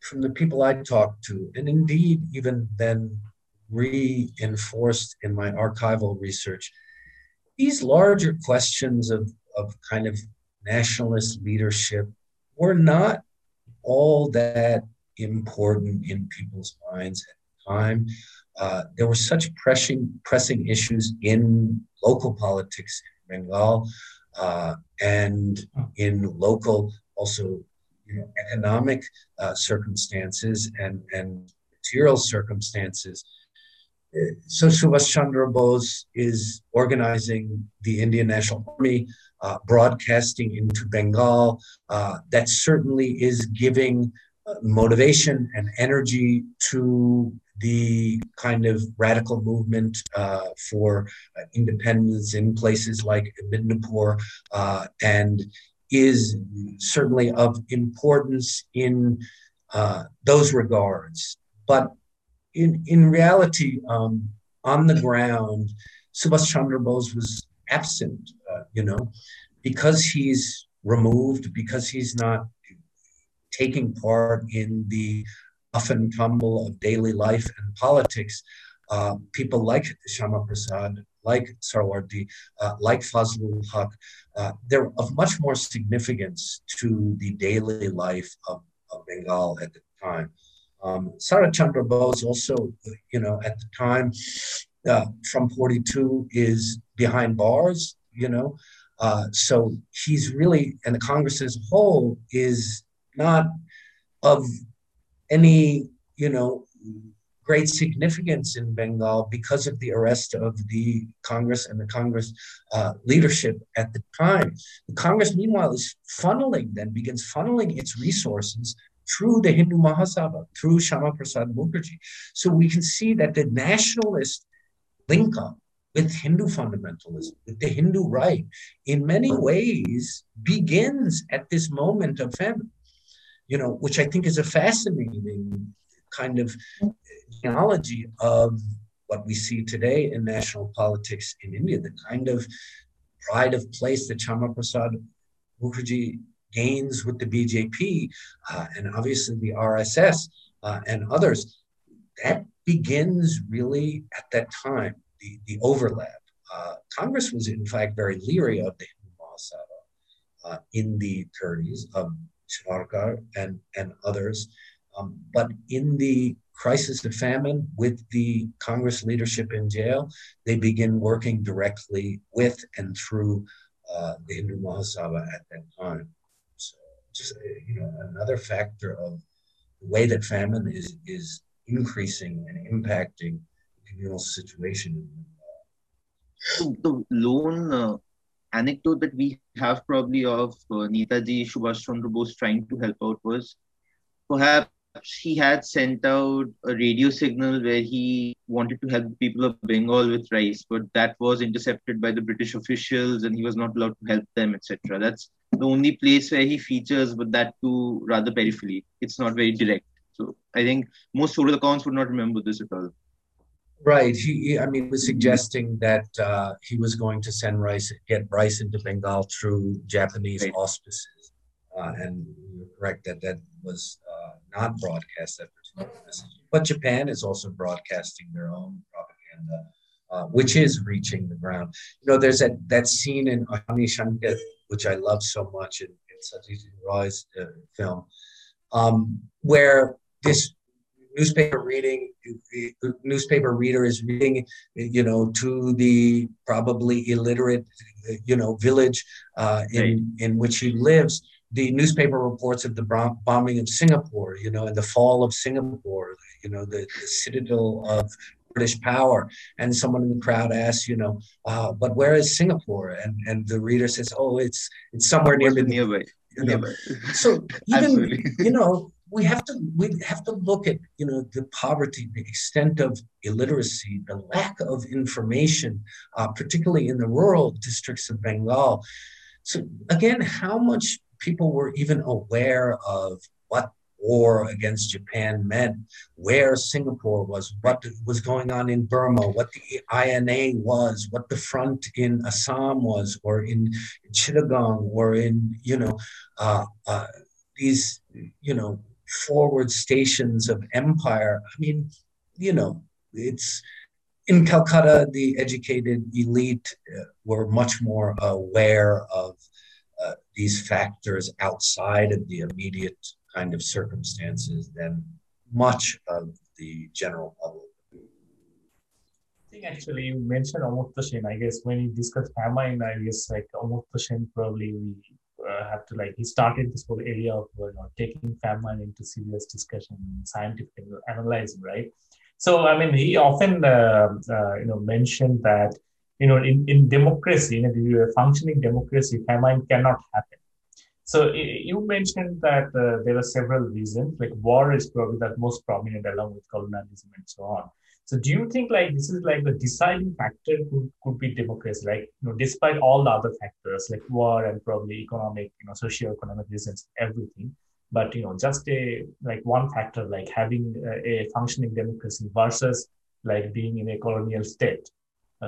from the people I talked to, and indeed even then reinforced in my archival research, these larger questions of kind of nationalist leadership were not all that important in people's minds at the time. There were such pressing issues in local politics in Bengal and in local, also economic circumstances and material circumstances. So Subhas Chandra Bose is organizing the Indian National Army, broadcasting into Bengal. That certainly is giving motivation and energy to the kind of radical movement for independence in places like Midnapore, and is certainly of importance in those regards. But in reality, on the ground, Subhas Chandra Bose was absent, because he's removed, because he's not taking part in the rough and tumble of daily life and politics. People like Shyama Prasad, like Suhrawardy, like Fazlul Huq, they're of much more significance to the daily life of Bengal at the time. Sarat Chandra Bose also, at the time, from 42, is behind bars, so he's really, and the Congress as a whole is not of any, great significance in Bengal because of the arrest of the Congress and the Congress leadership at the time. The Congress, meanwhile, is begins funneling its resources through the Hindu Mahasabha, through Shyama Prasad Mukherjee. So we can see that the nationalist link up with Hindu fundamentalism, with the Hindu right, in many ways begins at this moment of famine, which I think is a fascinating kind of genealogy of what we see today in national politics in India, the kind of pride of place that Shyama Prasad Mukherjee gains with the BJP and obviously the RSS and others, that begins really at that time, the overlap. Congress was in fact very leery of the Hindu Mahasabha in the 30s, of Sarkar and others. But in the crisis of famine with the Congress leadership in jail, they begin working directly with and through the Hindu Mahasabha at that time. Just, another factor of the way that famine is increasing and impacting the communal situation. So the lone anecdote that we have probably of Netaji Subhash Chandra Bose trying to help out was perhaps he had sent out a radio signal where he wanted to help the people of Bengal with rice, but that was intercepted by the British officials and he was not allowed to help them, etc. That's the only place where he features, but that too rather peripherally. It's not very direct. So I think most Surarakons would not remember this at all. Right. He was suggesting that he was going to get rice into Bengal through Japanese auspices. And you're correct that was not broadcast, that particular message. But Japan is also broadcasting their own propaganda, which is reaching the ground. There's that scene in Ahani Shanket, which I love so much in Satish Roy's film, where this newspaper reader is reading, to the probably illiterate, village in which he lives, the newspaper reports of the bombing of Singapore, and the fall of Singapore, the citadel of British power, and someone in the crowd asks, but where is Singapore? And the reader says, oh, it's somewhere nearby. So even we have to look at the poverty, the extent of illiteracy, the lack of information, particularly in the rural districts of Bengal. So again, how much people were even aware of what war against Japan meant, where Singapore was, what was going on in Burma, what the INA was, what the front in Assam was, or in Chittagong, or in, these, forward stations of empire. It's in Calcutta, the educated elite were much more aware of these factors outside of the immediate kind of circumstances than much of the general public. I think actually you mentioned Amartya Sen. I guess when you discuss famine, I guess like Amartya Sen probably we have to like, he started this whole area of taking famine into serious discussion, scientific analyzing, right? So, I mean, he often, mentioned that, in democracy, a functioning democracy, famine cannot happen. So you mentioned that there are several reasons, like war is probably the most prominent along with colonialism and so on. So do you think like this is like the deciding factor could be democracy, like, despite all the other factors like war and probably economic, socio-economic reasons, everything, but, just a, like one factor, like having a functioning democracy versus like being in a colonial state.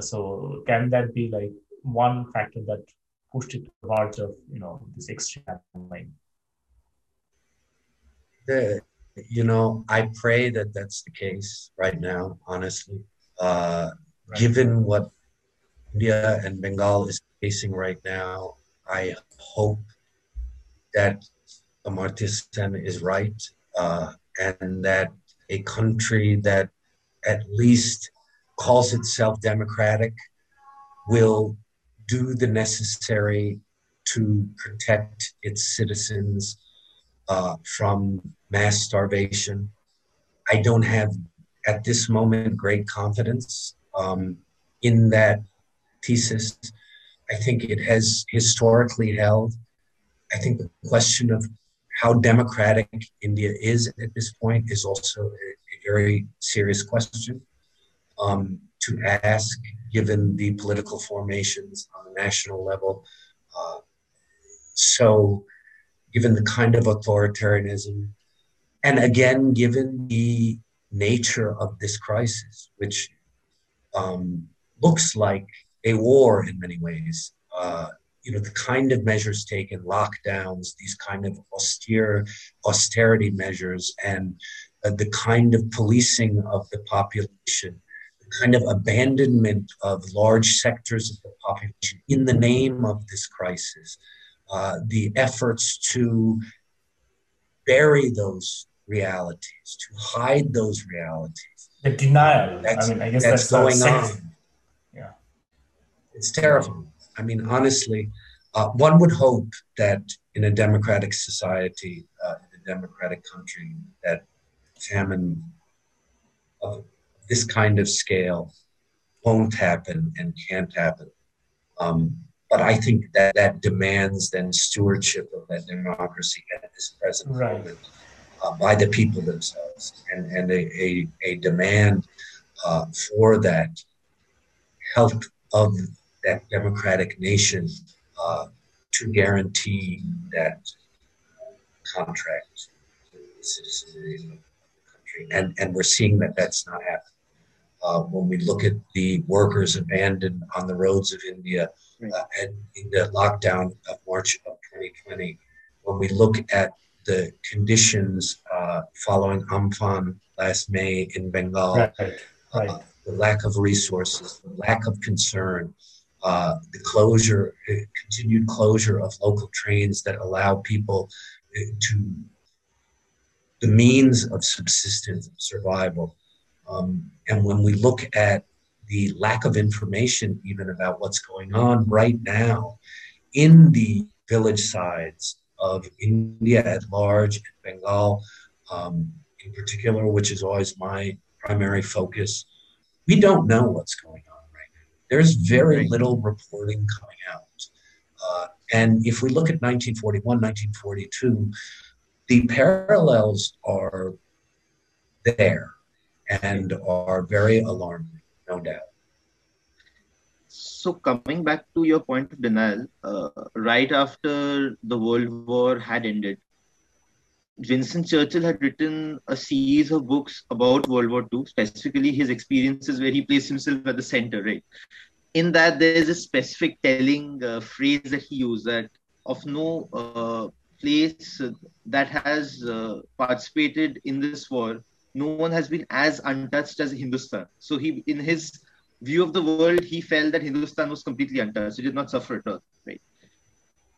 So can that be like one factor that pushed it towards of this extreme line? I pray that that's the case right now, honestly. Right. Given what India and Bengal is facing right now, I hope that Amartya Sen is right, and that a country that at least calls itself democratic will do the necessary to protect its citizens from mass starvation. I don't have, at this moment, great confidence in that thesis. I think it has historically held. I think the question of how democratic India is at this point is also a very serious question to ask, given the political formations on the national level. So given the kind of authoritarianism, and again, given the nature of this crisis, which looks like a war in many ways, the kind of measures taken, lockdowns, these kind of austerity measures, and the kind of policing of the population, kind of abandonment of large sectors of the population in the name of this crisis, the efforts to bury those realities, to hide those realities. The denial, I guess that's going on. Yeah, it's terrifying. I mean, honestly, one would hope that in a democratic society, in a democratic country, that famine of this kind of scale won't happen and can't happen. But I think that that demands then stewardship of that democracy at this present moment by the people themselves, and a demand for that help of that democratic nation to guarantee that contract to the citizens of the country. And we're seeing that that's not happening. When we look at the workers abandoned on the roads of India and in the lockdown of March of 2020, when we look at the conditions following Amphan last May in Bengal, the lack of resources, the lack of concern, the closure, continued closure of local trains that allow people to the means of subsistence, of survival. And when we look at the lack of information even about what's going on right now in the village sides of India at large, Bengal in particular, which is always my primary focus, we don't know what's going on right now. There's very little reporting coming out. And if we look at 1941, 1942, the parallels are there and are very alarming, no doubt. So coming back to your point of denial, right after the World War had ended, Winston Churchill had written a series of books about World War II, specifically his experiences where he placed himself at the center, right? In that, there is a specific telling phrase that he used, that of no place that has participated in this war, no one has been as untouched as Hindustan. So he, in his view of the world, he felt that Hindustan was completely untouched. It did not suffer at all, right?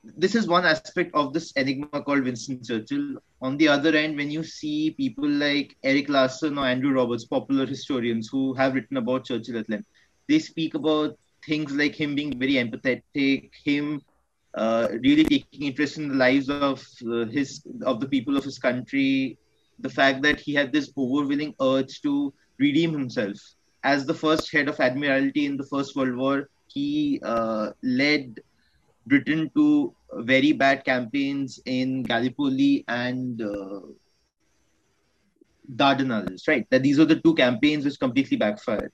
This is one aspect of this enigma called Winston Churchill. On the other end, when you see people like Eric Larson or Andrew Roberts, popular historians who have written about Churchill at length, they speak about things like him being very empathetic, him really taking interest in the lives of the people of his country, the fact that he had this overwhelming urge to redeem himself. As the first head of Admiralty in the First World War, he led Britain to very bad campaigns in Gallipoli and Dardanelles, right? That these are the two campaigns which completely backfired.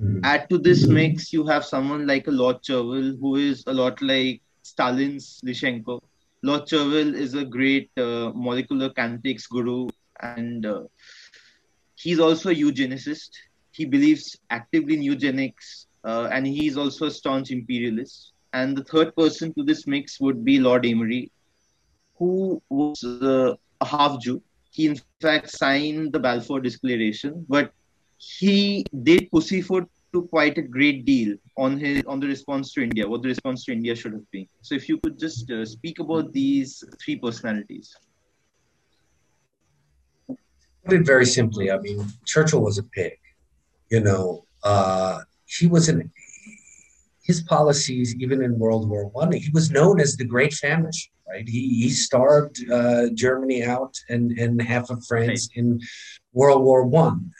Mm-hmm. Add to this mix, you have someone like a Lord Cherwell, who is a lot like Stalin's Lysenko. Lord Cherwell is a great molecular kinetics guru, and he's also a eugenicist. He believes actively in eugenics, and he's also a staunch imperialist. And the third person to this mix would be Lord Amery, who was a half-Jew. He, in fact, signed the Balfour Declaration, but he did pussyfoot to quite a great deal on the response to India, what the response to India should have been. So if you could just speak about these three personalities. Put it very simply, I mean, Churchill was a pig, you know. He was an... His policies, even in World War I, he was known as the Great Famished, right? He starved Germany out and half of France in World War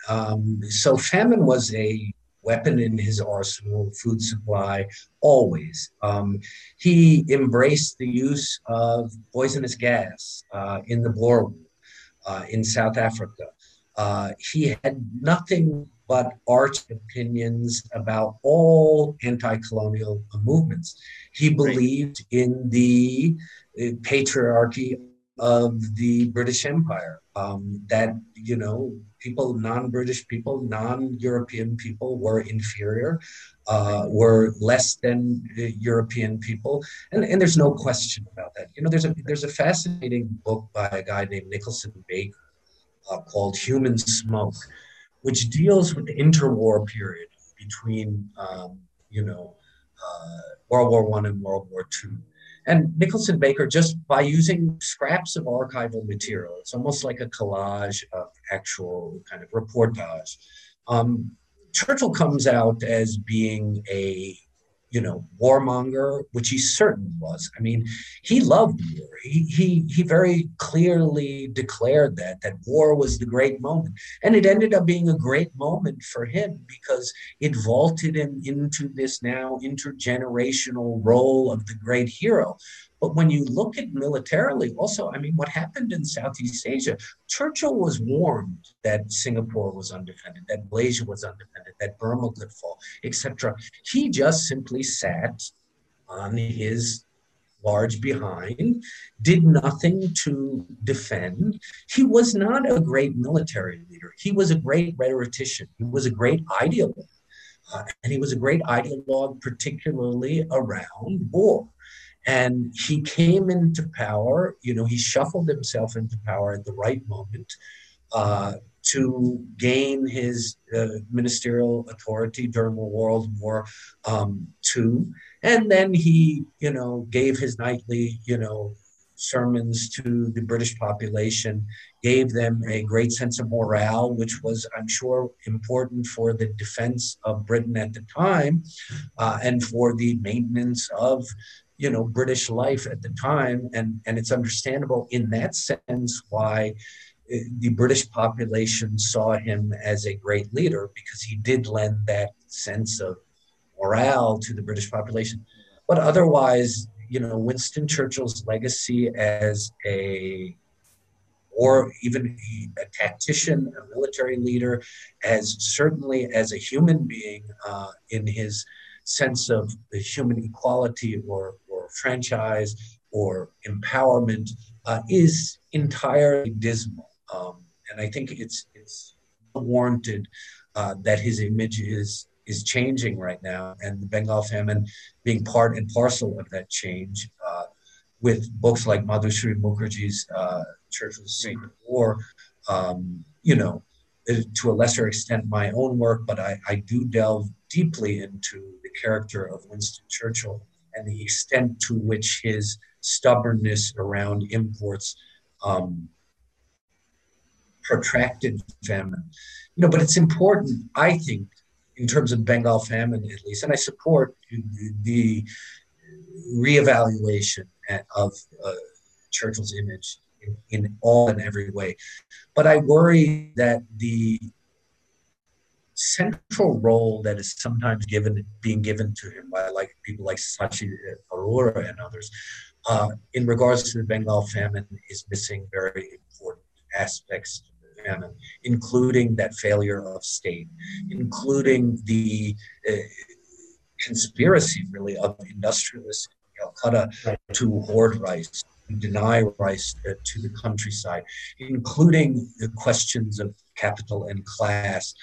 I. So famine was a weapon in his arsenal, food supply, always. He embraced the use of poisonous gas in the Boer War in South Africa. He had nothing but arch opinions about all anti-colonial movements. He believed in the patriarchy of the British Empire, that, you know, people, non-British people, non-European people were inferior, were less than European people. And there's no question about that. You know, there's a fascinating book by a guy named Nicholson Baker called Human Smoke, which deals with the interwar period between, World War I and World War II. And Nicholson Baker, just by using scraps of archival material, it's almost like a collage of actual kind of reportage. Churchill comes out as being a, you know, warmonger, which he certainly was. I mean, he loved war. He very clearly declared that war was the great moment. And it ended up being a great moment for him because it vaulted him into this now intergenerational role of the great hero. But when you look at militarily also, I mean, what happened in Southeast Asia, Churchill was warned that Singapore was undefended, that Malaysia was undefended, that Burma could fall, etc. He just simply sat on his large behind, did nothing to defend. He was not a great military leader. He was a great rhetorician. He was a great ideologue. And he was a great ideologue, particularly around war. And he came into power, you know, he shuffled himself into power at the right moment to gain his ministerial authority during World War II. And then he, you know, gave his nightly, you know, sermons to the British population, gave them a great sense of morale, which was, I'm sure, important for the defense of Britain at the time and for the maintenance of, you know, British life at the time. And it's understandable in that sense why the British population saw him as a great leader, because he did lend that sense of morale to the British population. But otherwise, you know, Winston Churchill's legacy as a, or even a tactician, a military leader, as certainly as a human being in his sense of the human equality or franchise or empowerment is entirely dismal. And I think it's warranted that his image is changing right now, and the Bengal famine being part and parcel of that change with books like Madhushree Mukherjee's Churchill's Secret War, you know, to a lesser extent my own work, but I do delve deeply into the character of Winston Churchill and the extent to which his stubbornness around imports protracted famine. You know, but it's important, I think, in terms of Bengal famine, at least, and I support the reevaluation of Churchill's image in all and every way. But I worry that the central role that is sometimes being given to him by people like Sachi Arora and others in regards to the Bengal famine is missing very important aspects of the famine, including that failure of state, including the conspiracy really of industrialists in Calcutta to hoard rice, deny rice to the countryside, including the questions of capital and class,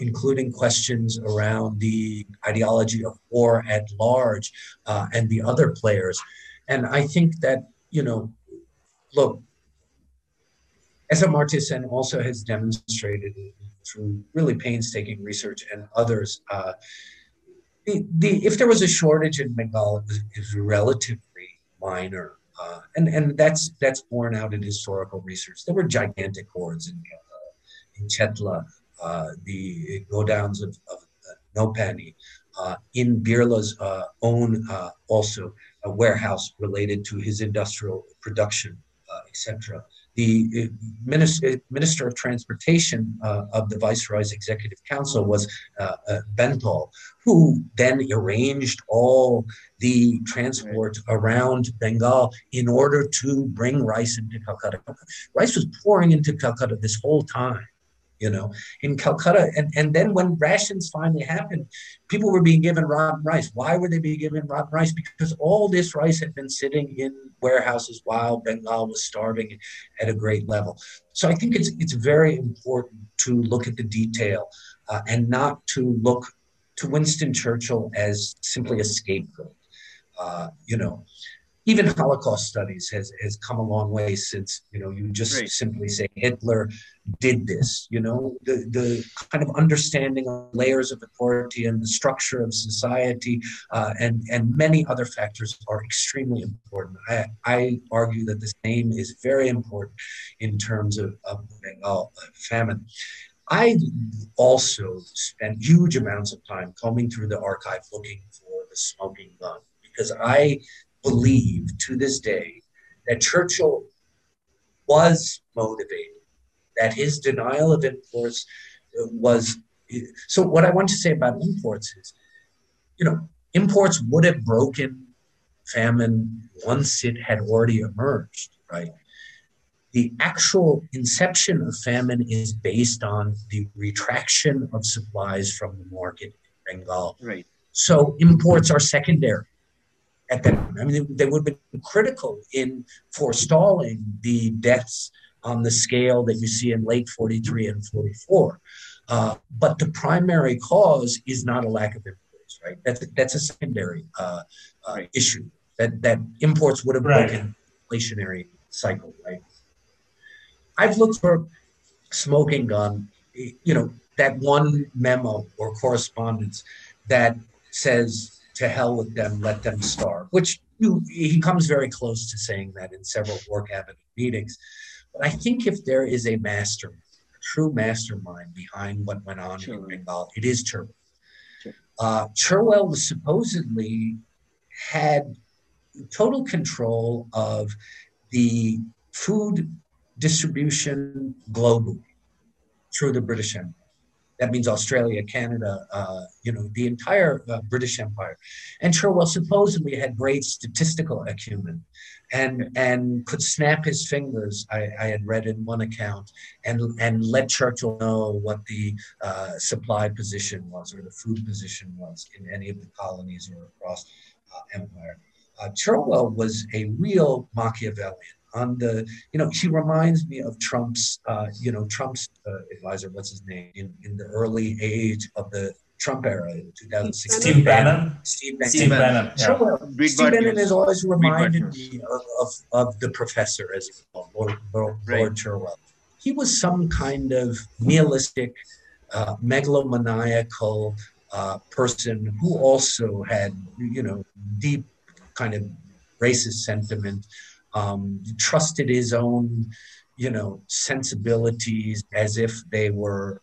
including questions around the ideology of war at large and the other players. And I think that, look, as Amartya Sen also has demonstrated through really painstaking research and others, if there was a shortage in Bengal, it was relatively minor. And that's borne out in historical research. There were gigantic hoards in Chetla, the godowns of Nopani, in Birla's own also a warehouse related to his industrial production, etc. The Minister of Transportation of the Viceroy's Executive Council was Benthal, who then arranged all the transport around Bengal in order to bring rice into Calcutta. Rice was pouring into Calcutta this whole time, in Calcutta. And then when rations finally happened, people were being given rotten rice. Why were they being given rotten rice? Because all this rice had been sitting in warehouses while Bengal was starving at a great level. So I think it's very important to look at the detail and not to look to Winston Churchill as simply a scapegoat. Even Holocaust studies has come a long way since, you just simply say Hitler did this. The kind of understanding of layers of authority and the structure of society and many other factors are extremely important. I argue that the same is very important in terms of Bengal famine. I also spent huge amounts of time combing through the archive looking for the smoking gun, because I believe to this day that Churchill was motivated, that his denial of imports was... So what I want to say about imports is, imports would have broken famine once it had already emerged, right? The actual inception of famine is based on the retraction of supplies from the market in Bengal. Right. So imports are secondary. At that time, I mean, they would have been critical in forestalling the deaths on the scale that you see in late 43 and 44. But the primary cause is not a lack of imports, right? That's a secondary issue, that imports would have broken the inflationary cycle, right? I've looked for smoking gun, that one memo or correspondence that says, to hell with them, let them starve, which he comes very close to saying that in several War Cabinet meetings. But I think if there is a mastermind, a true mastermind behind what went on in Bengal, it is Cherwell. Cherwell was supposedly had total control of the food distribution globally through the British Empire. That means Australia, Canada, the entire British Empire. And Cherwell supposedly had great statistical acumen and could snap his fingers, I had read in one account, and let Churchill know what the supply position was or the food position was in any of the colonies or across empire. Cherwell was a real Machiavellian. On the, he reminds me of Trump's, Trump's advisor, what's his name, in the early age of the Trump era in 2016. Steve Bannon. Steve Bannon. Steve Bannon has always reminded me of the professor, as he called Lord Cherwell. He was some kind of nihilistic, megalomaniacal person who also had, deep kind of racist sentiment. Trusted his own, sensibilities as if they were,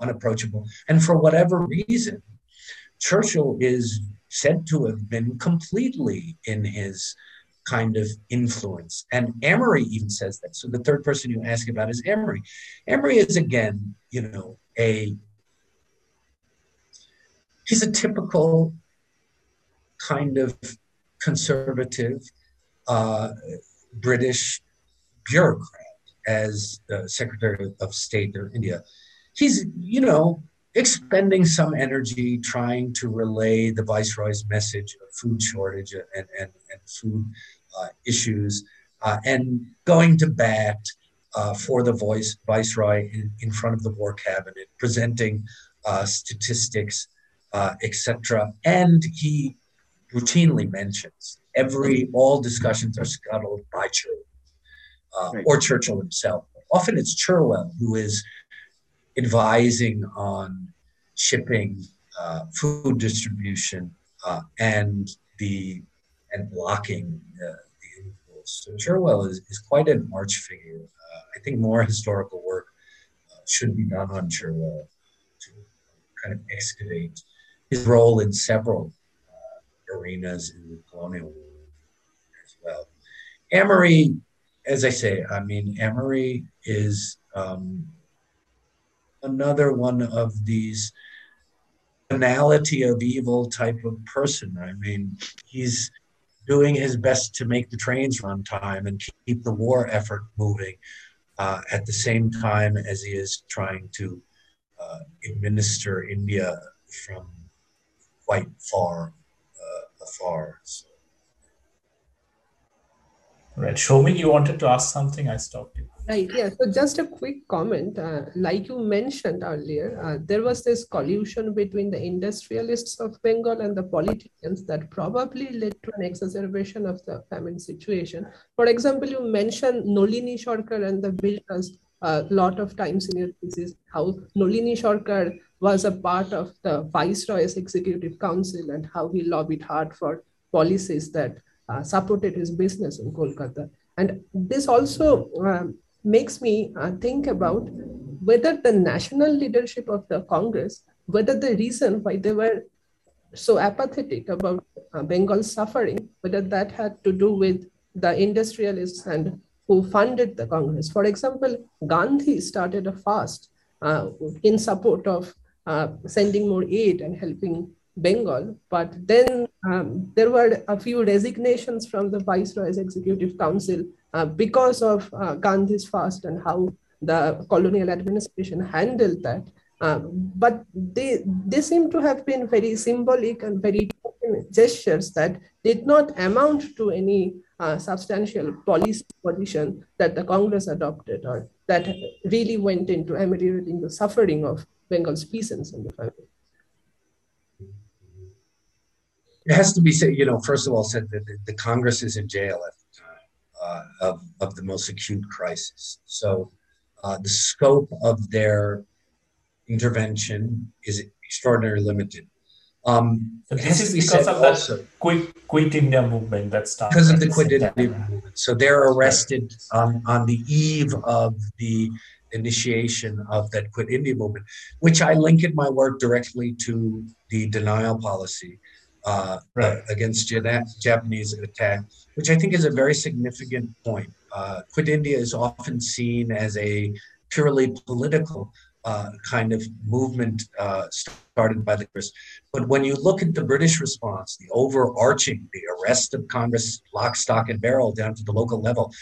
unapproachable. And for whatever reason, Churchill is said to have been completely in his kind of influence. And Amery even says that. So the third person you ask about is Amery. Amery is, again, you know, he's a typical kind of conservative British bureaucrat as Secretary of State of India. He's, you know, expending some energy trying to relay the Viceroy's message of food shortage and food issues, and going to bat for the Viceroy in front of the War Cabinet, presenting statistics, etc. And he routinely mentions all discussions are scuttled by Churchill or Churchill himself. Often it's Cherwell who is advising on shipping, food distribution, and blocking the influence. So Cherwell is quite an arch figure. I think more historical work should be done on Cherwell to kind of excavate his role in several arenas in the colonial war as well. Amery, as I say, I mean, Amery is another one of these banality of evil type of person. I mean, he's doing his best to make the trains run time and keep the war effort moving at the same time as he is trying to administer India from quite far afar. So. All right, Shomin, you wanted to ask something, I stopped you. Right, yeah, so just a quick comment, like you mentioned earlier, there was this collusion between the industrialists of Bengal and the politicians that probably led to an exacerbation of the famine situation. For example, you mentioned Nalini Sarkar and the builders a lot of times in your thesis, how Nalini Sarkar was a part of the Viceroy's Executive Council and how he lobbied hard for policies that supported his business in Kolkata. And this also makes me think about whether the national leadership of the Congress, whether the reason why they were so apathetic about Bengal's suffering, whether that had to do with the industrialists and who funded the Congress. For example, Gandhi started a fast in support of sending more aid and helping Bengal, but then there were a few resignations from the Viceroy's Executive Council because of Gandhi's fast and how the colonial administration handled that. But they seem to have been very symbolic and very token gestures that did not amount to any substantial policy position that the Congress adopted or that really went into ameliorating the suffering of Bengal's peasants in the family. It has to be said, you know, first of all, said that the Congress is in jail at the time of the most acute crisis. So the scope of their intervention is extraordinarily limited. So this is because of the Quit India movement that started. Because of the Quit India movement. So they're arrested on the eve of the initiation of that Quit India movement, which I link in my work directly to the denial policy against Japanese attack, which I think is a very significant point. Quit India is often seen as a purely political kind of movement started by the Congress. But when you look at the British response, the overarching, the arrest of Congress, lock, stock, and barrel down to the local level,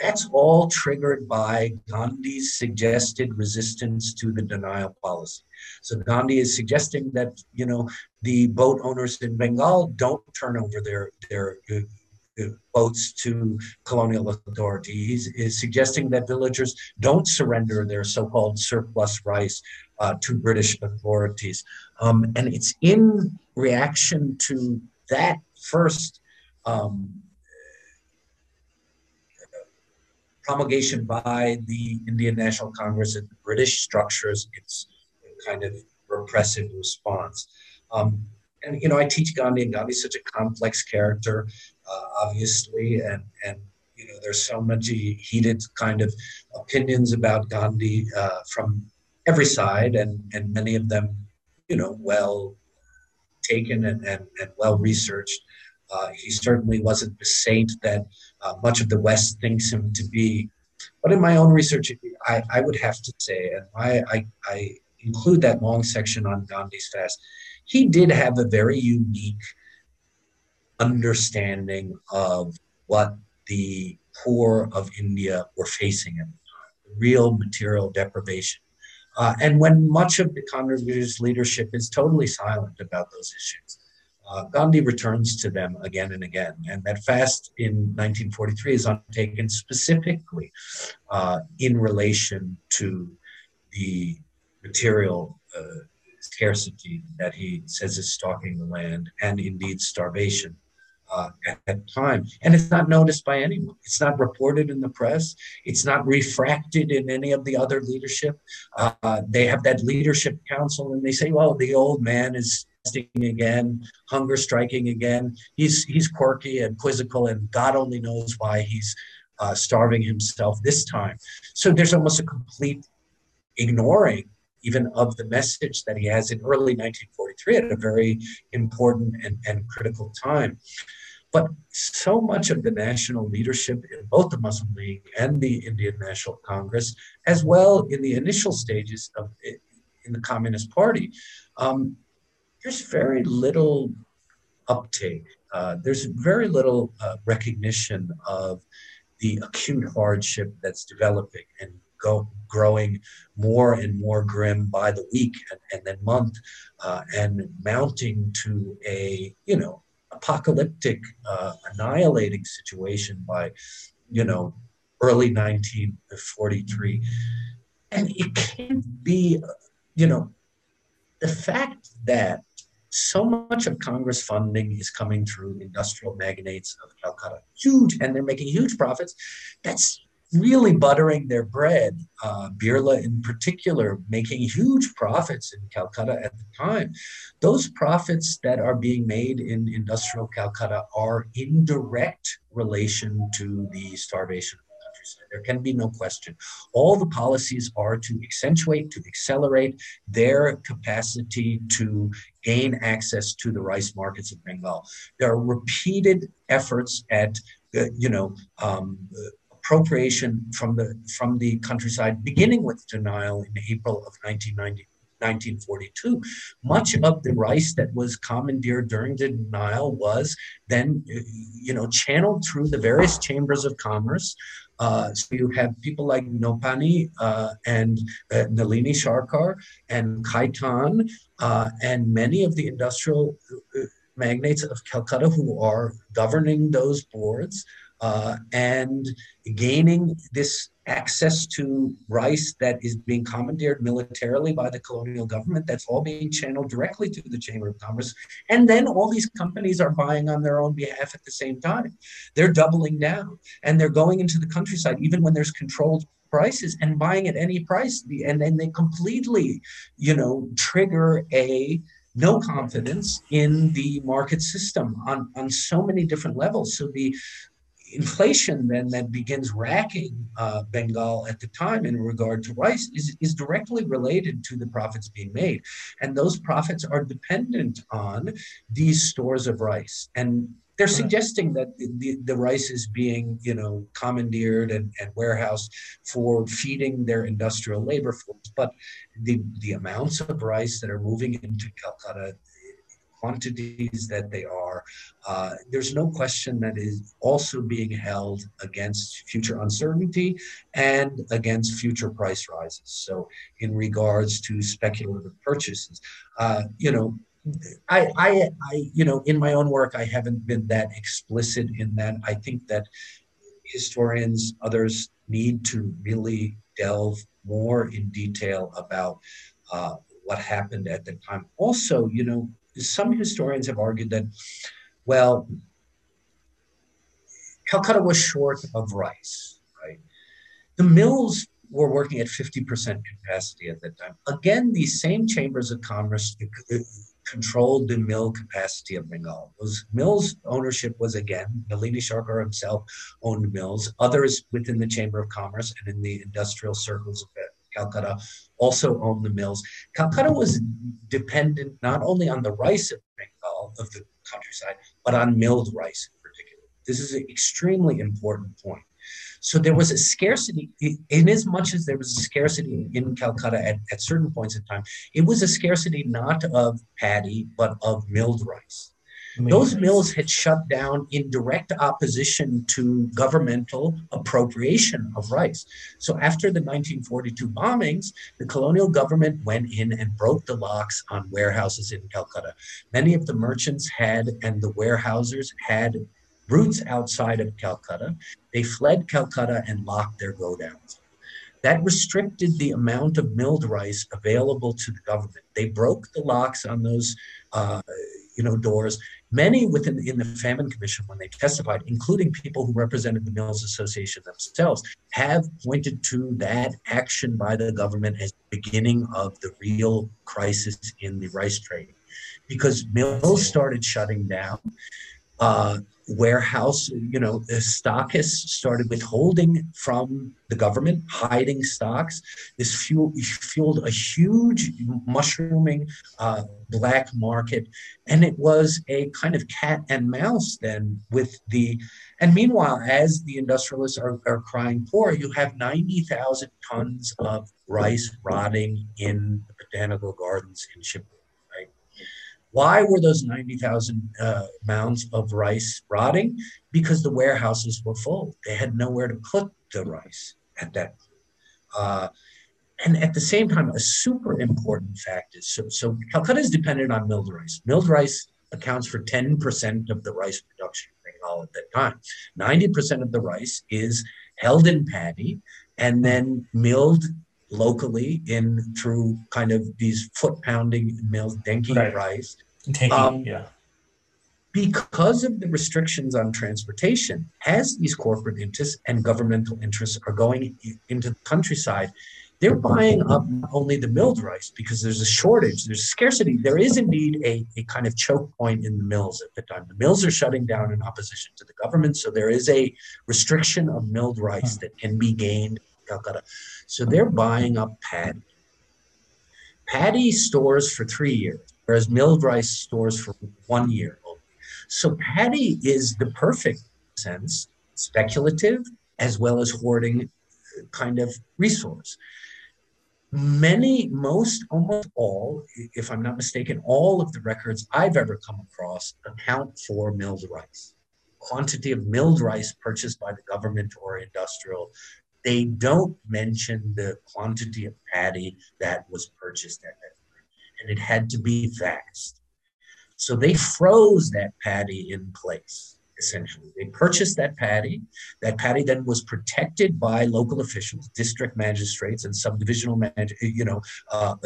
that's all triggered by Gandhi's suggested resistance to the denial policy. So Gandhi is suggesting that, you know, the boat owners in Bengal don't turn over their boats to colonial authorities, is suggesting that villagers don't surrender their so-called surplus rice to British authorities. And it's in reaction to that first promulgation by the Indian National Congress and the British structures, it's kind of repressive response. And, you know, I teach Gandhi, and Gandhi's such a complex character, obviously, and you know, there's so much heated kind of opinions about Gandhi from every side, and many of them, you know, well taken and well researched. He certainly wasn't the saint that much of the West thinks him to be. But in my own research, I would have to say, and I include that long section on Gandhi's fast, he did have a very unique understanding of what the poor of India were facing at the time, real material deprivation. And when much of the Congress leadership is totally silent about those issues, Gandhi returns to them again and again. And that fast in 1943 is undertaken specifically in relation to the material scarcity that he says is stalking the land, and indeed starvation at that time. And it's not noticed by anyone. It's not reported in the press. It's not refracted in any of the other leadership. They have that leadership council and they say, well, the old man is fasting again, hunger striking again. He's quirky and quizzical and God only knows why he's starving himself this time. So there's almost a complete ignoring even of the message that he has in early 1943 at a very important and critical time. But so much of the national leadership in both the Muslim League and the Indian National Congress, as well in the initial stages of it, in the Communist Party, there's very little uptake. There's very little recognition of the acute hardship that's developing and growing more and more grim by the week and then month, and mounting to a, apocalyptic, annihilating situation by, early 1943. And it can't be, the fact that so much of Congress funding is coming through industrial magnates of Calcutta, and they're making huge profits, that's really buttering their bread, Birla in particular, making huge profits in Calcutta at the time. Those profits that are being made in industrial Calcutta are in direct relation to the starvation of the countryside. There can be no question. All the policies are to accentuate, to accelerate their capacity to gain access to the rice markets of Bengal. There are repeated efforts at, appropriation from the countryside, beginning with denial in April of 1942. Much of the rice that was commandeered during the denial was then, channeled through the various chambers of commerce. So you have people like Nopani and Nalini Sarkar and Khaitan and many of the industrial magnates of Calcutta who are governing those boards. And gaining this access to rice that is being commandeered militarily by the colonial government, that's all being channeled directly to the Chamber of Commerce. And then all these companies are buying on their own behalf at the same time. They're doubling down and they're going into the countryside, even when there's controlled prices, and buying at any price. And then they completely, trigger a no confidence in the market system on so many different levels. So the inflation then that begins racking Bengal at the time in regard to rice is directly related to the profits being made. And those profits are dependent on these stores of rice. And they're suggesting that the rice is being, commandeered and warehoused for feeding their industrial labor force. But the amounts of rice that are moving into Calcutta, quantities that they are, there's no question that is also being held against future uncertainty and against future price rises. So in regards to speculative purchases, I in my own work, I haven't been that explicit in that. I think that historians, others need to really delve more in detail about what happened at the time. Also, some historians have argued that, well, Calcutta was short of rice, right? The mills were working at 50% capacity at that time. Again, these same chambers of commerce controlled the mill capacity of Bengal. Those mills' ownership was, again, Nalini Sarkar himself owned mills. Others within the Chamber of Commerce and in the industrial circles of Calcutta also owned the mills. Calcutta was dependent not only on the rice of Bengal, of the countryside, but on milled rice in particular. This is an extremely important point. So there was a scarcity, in as much as there was a scarcity in Calcutta at certain points in time, it was a scarcity not of paddy, but of milled rice. Those mills had shut down in direct opposition to governmental appropriation of rice. So after the 1942 bombings, the colonial government went in and broke the locks on warehouses in Calcutta. Many of the merchants had, and the warehousers had, roots outside of Calcutta. They fled Calcutta and locked their godowns. That restricted the amount of milled rice available to the government. They broke the locks on those doors. Many in the Famine Commission, when they testified, including people who represented the Mills Association themselves, have pointed to that action by the government as the beginning of the real crisis in the rice trade, because mills started shutting down. The stockists started withholding from the government, hiding stocks. This fueled a huge mushrooming black market. And it was a kind of cat and mouse then with the, and meanwhile, as the industrialists are crying poor, you have 90,000 tons of rice rotting in the botanical gardens in Shibli. Why were those 90,000 mounds of rice rotting? Because the warehouses were full. They had nowhere to put the rice at that point. And at the same time, a super important fact is, so Calcutta is dependent on milled rice. Milled rice accounts for 10% of the rice production in Bengal at that time. 90% of the rice is held in paddy and then milled locally through kind of these foot-pounding mills, denki rice. Because of the restrictions on transportation, as these corporate interests and governmental interests are going into the countryside, they're buying up not only the milled rice, because there's a shortage, there's scarcity. There is indeed a kind of choke point in the mills at the time. The mills are shutting down in opposition to the government, so there is a restriction of milled rice that can be gained Calcutta. So they're buying up paddy. Paddy stores for 3 years, whereas milled rice stores for 1 year only. So paddy is the perfect sense, speculative as well as hoarding kind of resource. Almost all, if I'm not mistaken, all of the records I've ever come across account for milled rice. Quantity of milled rice purchased by the government or industrial. They don't mention the quantity of paddy that was purchased at that time, and it had to be vast. So they froze that paddy in place, essentially. They purchased that paddy. That paddy then was protected by local officials, district magistrates and subdivisional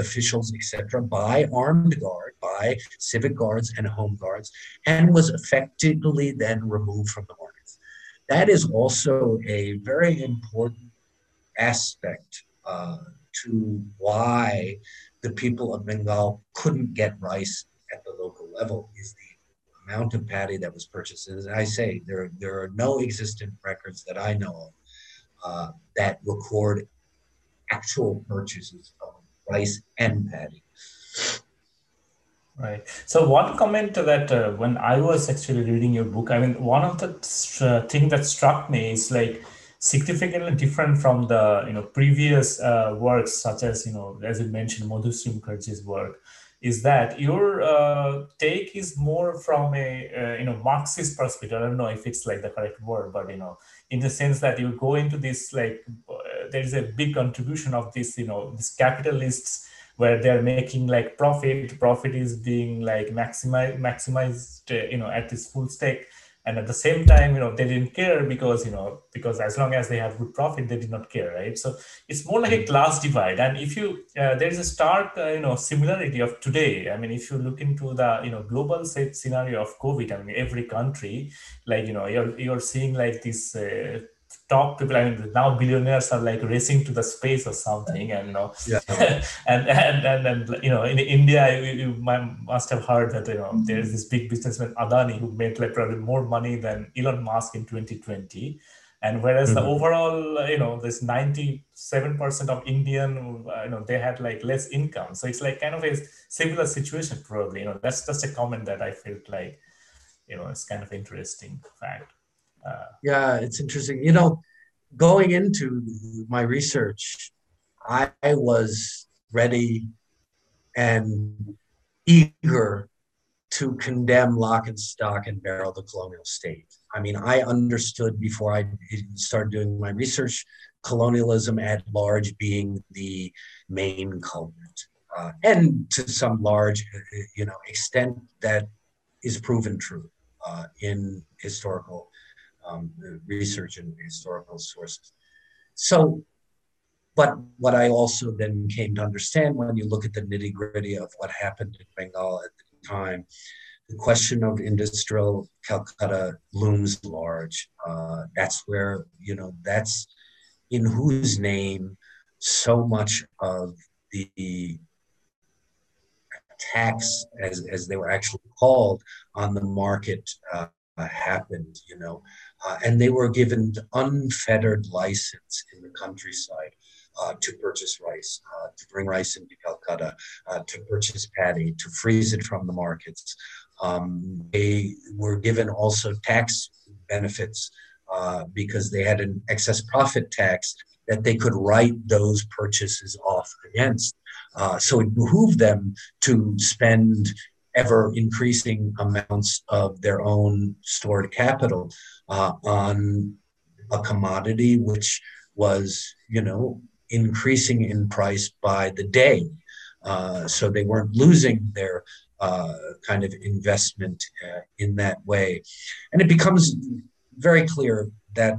officials, etc., by armed guard, by civic guards and home guards, and was effectively then removed from the market. That is also a very important aspect to why the people of Bengal couldn't get rice at the local level, is the amount of paddy that was purchased. And as I say, there are no existent records that I know of that record actual purchases of rice and paddy. Right. So one comment to that, when I was actually reading your book, I mean, one of the thing that struck me is like significantly different from the previous works, such as as you mentioned, Madhusri Mukherjee's work, is that your take is more from a Marxist perspective. I don't know if it's like the correct word, but in the sense that you go into this like there is a big contribution of this these capitalists, where they're making like profit is being like maximized at this full stake, and at the same time they didn't care because as long as they had good profit they did not care, right? So it's more like a class divide. And if you there is a stark similarity of today. I mean, if you look into the global scenario of COVID, I mean every country, like you're seeing like this top people, I mean, now billionaires are like racing to the space or something, and in India, you must have heard that there is this big businessman Adani who made like probably more money than Elon Musk in 2020, And whereas the overall, this 97% of Indian, they had like less income. So it's like kind of a similar situation probably, that's just a comment that I felt like, it's kind of interesting fact. Yeah, it's interesting. Going into my research, I was ready and eager to condemn lock and stock and barrel the colonial state. I mean, I understood before I started doing my research, colonialism at large being the main culprit. And to some large, extent that is proven true in historical research and historical sources. So, but what I also then came to understand when you look at the nitty-gritty of what happened in Bengal at the time, the question of industrial Calcutta looms large. That's where, that's in whose name so much of the attacks, as they were actually called, on the market happened, and they were given unfettered license in the countryside to purchase rice, to bring rice into Calcutta, to purchase paddy, to freeze it from the markets. They were given also tax benefits because they had an excess profit tax that they could write those purchases off against. So it behooved them to spend ever increasing amounts of their own stored capital on a commodity which was, increasing in price by the day. So they weren't losing their kind of investment in that way. And it becomes very clear that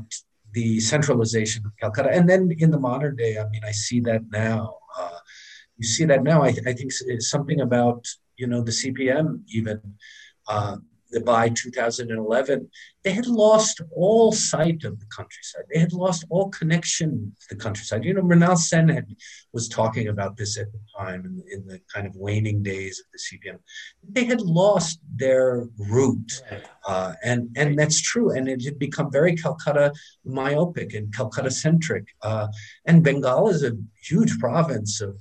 the centralization of Calcutta, and then in the modern day, I mean, I see that now. You see that now. I think it's something about, the CPM even, by 2011, they had lost all sight of the countryside. They had lost all connection to the countryside. Mrinal Sen was talking about this at the time in the kind of waning days of the CPM. They had lost their root. And that's true. And it had become very Calcutta myopic and Calcutta centric. And Bengal is a huge province of,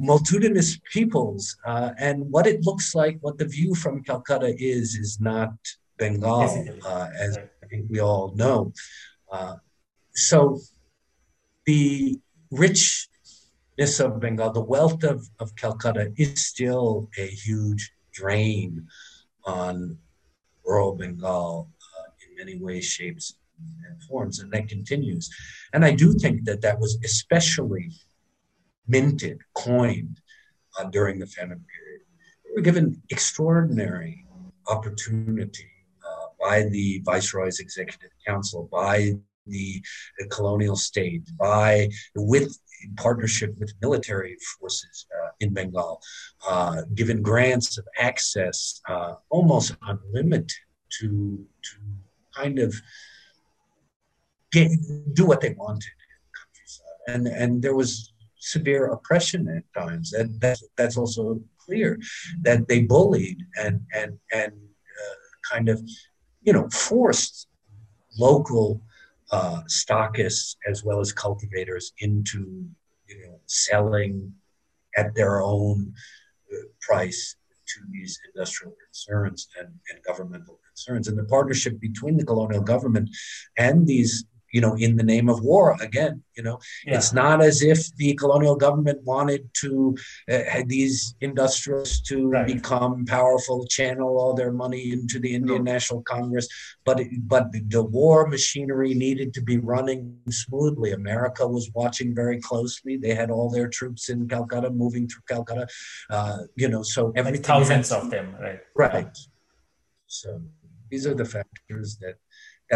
multitudinous peoples. And what it looks like, what the view from Calcutta is not Bengal, as I think we all know. So the richness of Bengal, the wealth of Calcutta is still a huge drain on rural Bengal in many ways, shapes, and forms, and that continues. And I do think that that was especially minted, coined during the famine period. We were given extraordinary opportunity by the Viceroy's Executive Council, by the colonial state, in partnership with military forces in Bengal, given grants of access almost unlimited to kind of do what they wanted in the countryside. And there was severe oppression at times. And that's also clear that they bullied and kind of, forced local stockists as well as cultivators into, selling at their own price to these industrial concerns and governmental concerns. And the partnership between the colonial government and these, in the name of war, again, it's not as if the colonial government wanted to these industrialists to become powerful, channel all their money into the Indian National Congress, but the war machinery needed to be running smoothly. America was watching very closely. They had all their troops in Calcutta, moving through Calcutta, so every thousands of them, right. So these are the factors that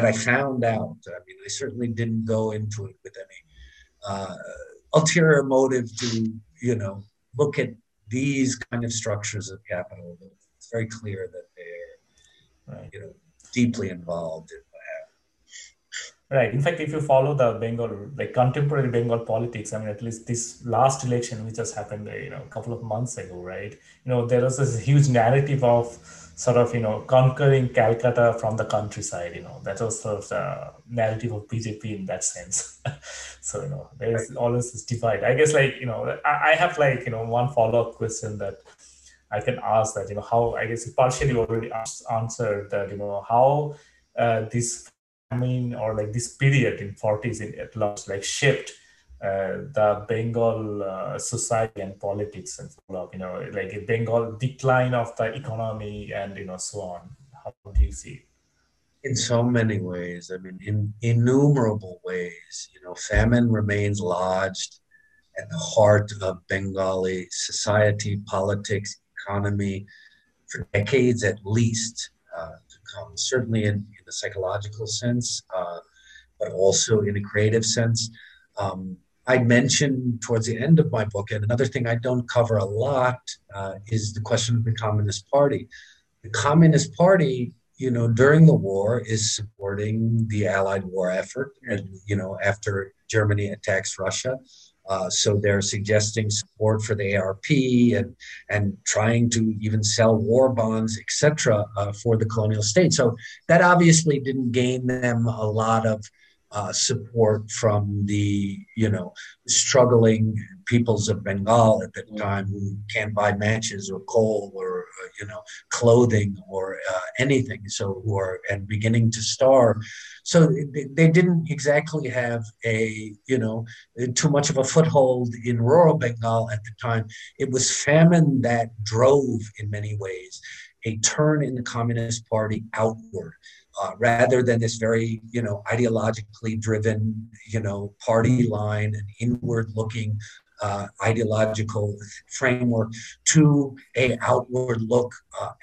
I found out. I mean, I certainly didn't go into it with any ulterior motive to, look at these kind of structures of capital. But it's very clear that they're, deeply involved in what happened. Right. In fact, if you follow the Bengal, like contemporary Bengal politics, I mean, at least this last election, which just happened, a couple of months ago, right? There was this huge narrative of sort of, conquering Calcutta from the countryside, that was sort of the narrative of BJP in that sense. So, there is always this divide. I guess like, I have like, one follow-up question that I can ask that, how, I guess you partially already answered that, how this famine or like this period in 40s in at large like shaped the Bengal society and politics and follow-up, like a Bengal decline of the economy and, so on. How do you see it? In so many ways, I mean, in innumerable ways, famine remains lodged at the heart of Bengali society, politics, economy for decades at least to come, certainly in the psychological sense, but also in a creative sense. I mentioned towards the end of my book, and another thing I don't cover a lot is the question of the Communist Party. The Communist Party, during the war is supporting the Allied war effort, and, after Germany attacks Russia. So they're suggesting support for the ARP and trying to even sell war bonds, etc., for the colonial state. So that obviously didn't gain them a lot of support from the, struggling peoples of Bengal at that time who can't buy matches or coal or, clothing or anything. So who are and beginning to starve. So they didn't exactly have a, too much of a foothold in rural Bengal at the time. It was famine that drove in many ways a turn in the Communist Party outward. Rather than this very, ideologically driven, party line and inward-looking ideological framework to a outward look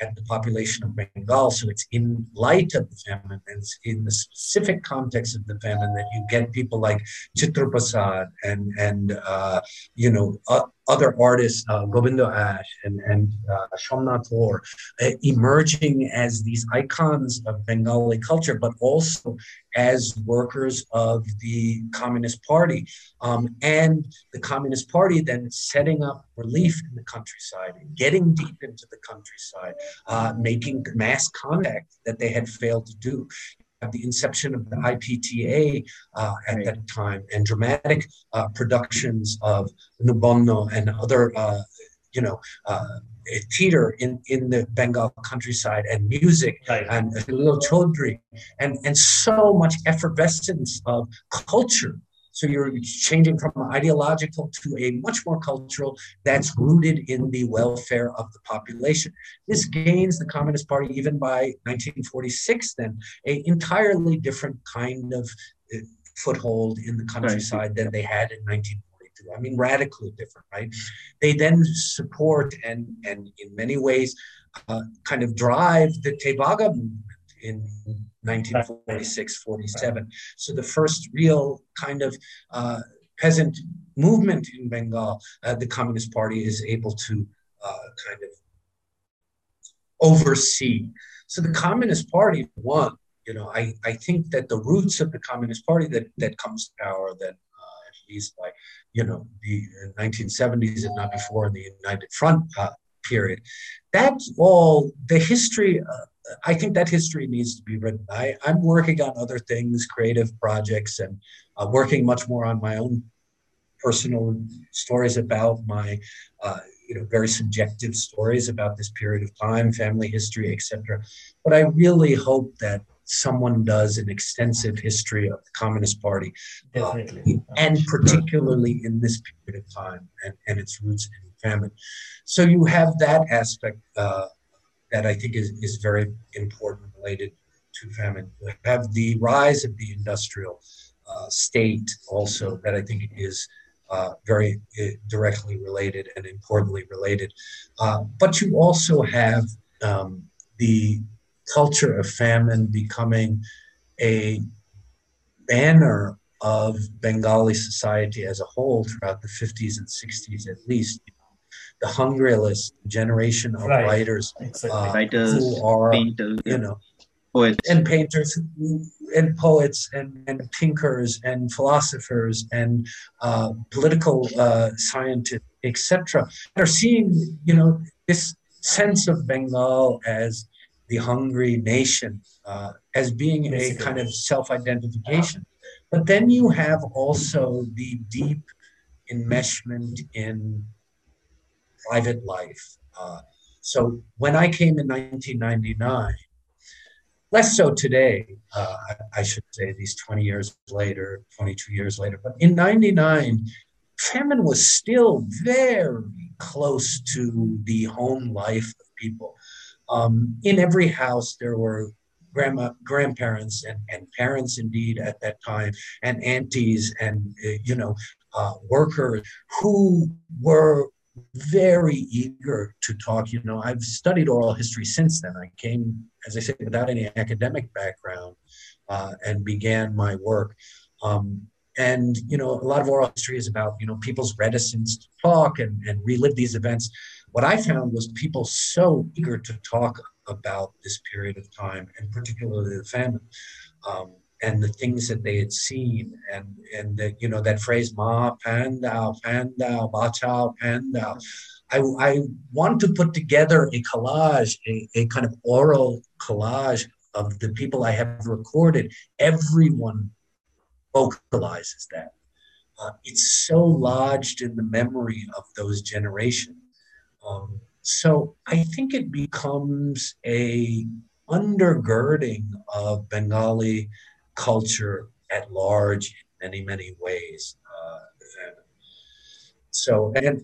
at the population of Bengal. So it's in light of the famine, and it's in the specific context of the famine that you get people like Chitra Prasad and other artists, Gobindo Ash and Shomnath Kaur, emerging as these icons of Bengali culture, but also as workers of the Communist Party. And the Communist Party then setting up relief in the countryside, and getting deep into the countryside, making mass contact that they had failed to do. At the inception of the IPTA at that time, and dramatic productions of Nubonno and other, theater in the Bengal countryside, and music, and Lil Chaudhry, and so much effervescence of culture. So you're changing from ideological to a much more cultural that's rooted in the welfare of the population. This gains the Communist Party, even by 1946, then, an entirely different kind of foothold in the countryside than they had in 1942. I mean, radically different, right? They then support and in many ways kind of drive the Tebaga movement in 1946-47. So the first real kind of peasant movement in Bengal, the Communist Party is able to kind of oversee. So the Communist Party won. I think that the roots of the Communist Party that comes to power then at least by, the 1970s and not before in the United Front period. That's all the history. I think that history needs to be written. I'm working on other things, creative projects, and working much more on my own personal stories about my, very subjective stories about this period of time, family history, etc. But I really hope that someone does an extensive history of the Communist Party, and particularly in this period of time and its roots in famine. So you have that aspect that I think is very important related to famine. We have the rise of the industrial state also that I think is very directly related and importantly related. But you also have the culture of famine becoming a banner of Bengali society as a whole throughout the 50s and 60s at least. The hungry list, generation of writers who are, painters, poets. And painters and poets and thinkers and philosophers and political scientists, etc. They're seeing, you know, this sense of Bengal as the hungry nation, as being a kind of self-identification. But then you have also the deep enmeshment in private life. So when I came in 1999, less so today, I should say these 20 years later, 22 years later, but in 99, famine was still very close to the home life of people. In every house, there were grandparents and parents indeed at that time, and aunties and, you know, workers who were very eager to talk. You know, I've studied oral history since then. I came, as I said, without any academic background and began my work. And, you know, a lot of oral history is about, you know, people's reticence to talk and relive these events. What I found was people so eager to talk about this period of time, and particularly the famine, and the things that they had seen, and the, you know, that phrase, ma, pandao, pandao, bachao, pandao. I want to put together a collage, a kind of oral collage of the people I have recorded. Everyone vocalizes that. It's so lodged in the memory of those generations. So I think it becomes a undergirding of Bengali culture at large in many, many ways. So, and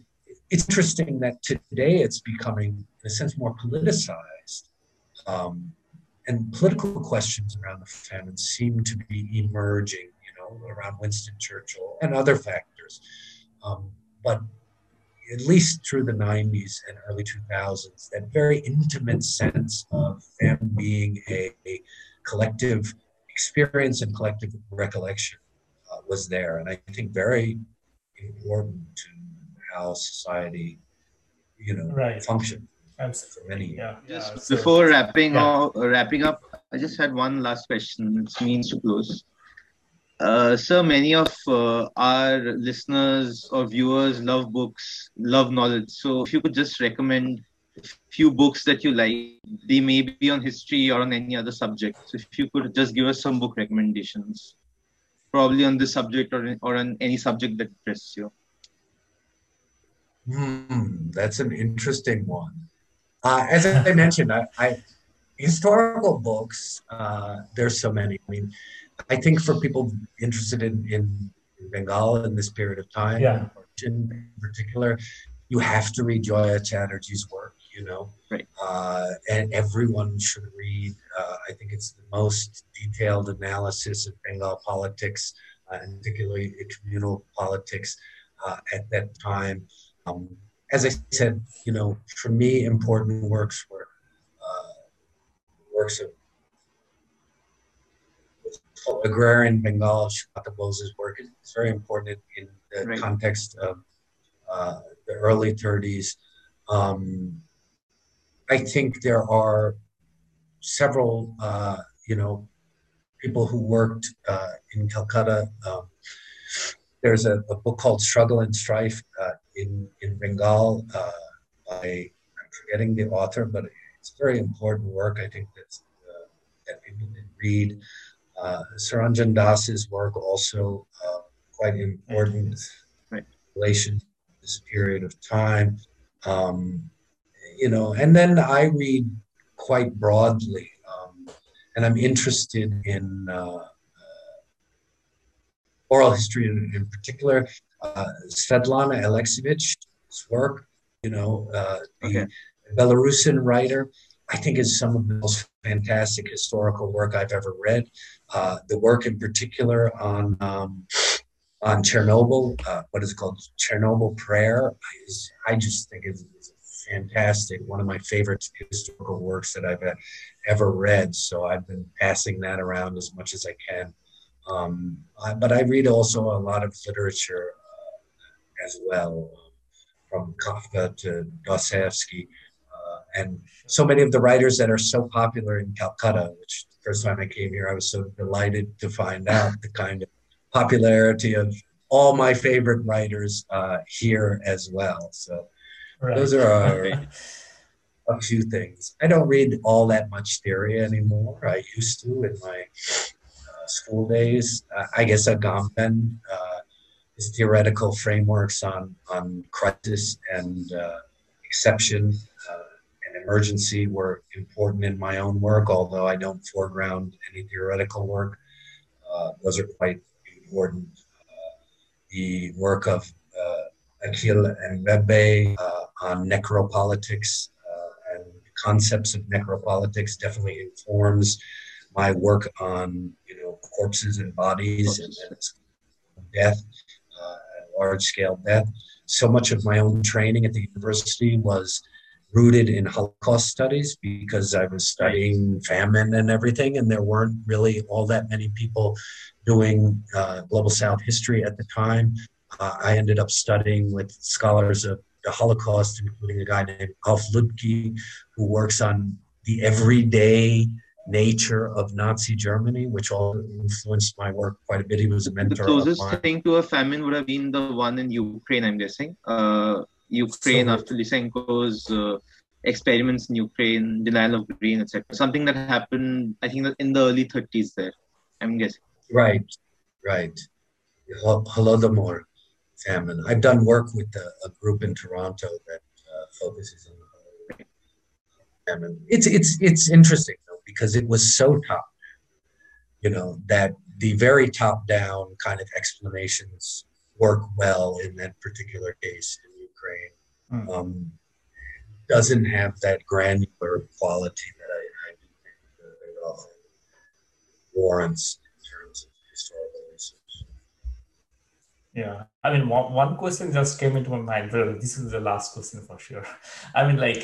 it's interesting that today it's becoming, in a sense, more politicized. And political questions around the famine seem to be emerging, you know, around Winston Churchill and other factors. But at least through the 90s and early 2000s, that very intimate sense of famine being a collective experience and collective recollection was there. And I think very important to how society, you know, functioned. Absolutely. For many years. Yeah. Just before wrapping up, I just had one last question. It means to close. Sir, many of our listeners or viewers love books, love knowledge. So if you could just recommend a few books that you like, they may be on history or on any other subject. So if you could just give us some book recommendations, probably on this subject or on any subject that interests you. That's an interesting one. As I mentioned, historical books, there's so many. I mean, I think for people interested in Bengal in this period of time, in particular, you have to read Joya Chatterjee's work, you know. Right. And everyone should read. I think it's the most detailed analysis of Bengal politics, and particularly communal politics at that time. As I said, you know, for me, important works were works of agrarian Bengal. Sugata Bose's work is very important in the context of the early 30s. I think there are several, you know, people who worked in Calcutta. There's a book called Struggle and Strife in Bengal by, I'm forgetting the author, but it's very important work, I think, that people can read. Saranjan Das's work also quite important in relation to this period of time, you know. And then I read quite broadly, and I'm interested in oral history in particular. Svetlana Alexievich's work, you know, the Belarusian writer, I think is some of the most fantastic historical work I've ever read. The work in particular on Chernobyl, what is called Chernobyl Prayer, I just think is fantastic. One of my favorite historical works that I've ever read. So I've been passing that around as much as I can. But I read also a lot of literature as well, from Kafka to Dostoevsky. And so many of the writers that are so popular in Calcutta, which the first time I came here, I was so delighted to find out the kind of popularity of all my favorite writers here as well. So those are a few things. I don't read all that much theory anymore. I used to in my school days. I guess Agamben, his theoretical frameworks on crisis and exception and emergency were important in my own work, although I don't foreground any theoretical work. Those are quite important. The work of Akil and Rebbe on necropolitics and concepts of necropolitics definitely informs my work on, you know, corpses and bodies and death, large-scale death. So much of my own training at the university was rooted in Holocaust studies because I was studying famine and everything, and there weren't really all that many people doing Global South history at the time. I ended up studying with scholars of the Holocaust, including a guy named Alf Lübke, who works on the everyday nature of Nazi Germany, which all influenced my work quite a bit. He was a mentor. The closest of mine thing to a famine would have been the one in Ukraine, I'm guessing. Ukraine, after Lysenko's experiments in Ukraine, denial of grain, etc. Something that happened, I think, in the early 30s there, I'm guessing. Right, right. Holodomor famine. I've done work with a group in Toronto that focuses on the famine. It's interesting, though, because it was so top, you know, that the very top-down kind of explanations work well in that particular case. Ukraine doesn't have that granular quality that I do think it often warrants in terms of historical research. Yeah, I mean, one question just came into my mind. This is the last question for sure. I mean, like,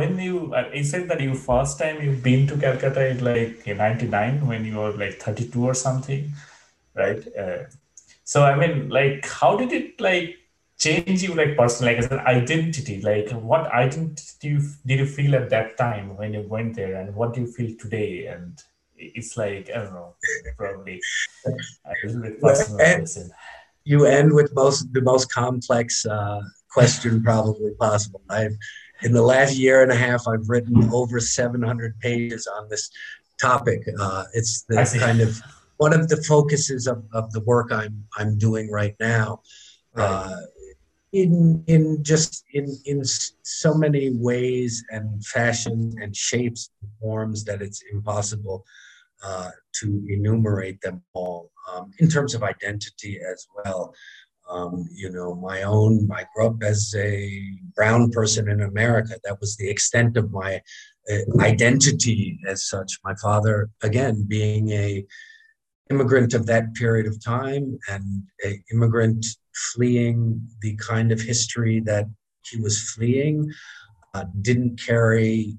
when you said that you first time you've been to Calcutta in like in '99 when you were like 32 or something, right? So I mean, like, how did it like change you, like, personally, like as an identity? Like, what identity did you feel at that time when you went there, and what do you feel today? And it's like, I don't know, probably a little bit personal. You end with the most complex question probably possible. In the last year and a half, I've written over 700 pages on this topic. It's the kind of one of the focuses of the work I'm doing right now. In so many ways and fashions and shapes and forms that it's impossible to enumerate them all. In terms of identity as well, you know, I grew up as a brown person in America. That was the extent of my identity as such. My father, again, being an immigrant of that period of time and an immigrant fleeing the kind of history that he was fleeing, didn't carry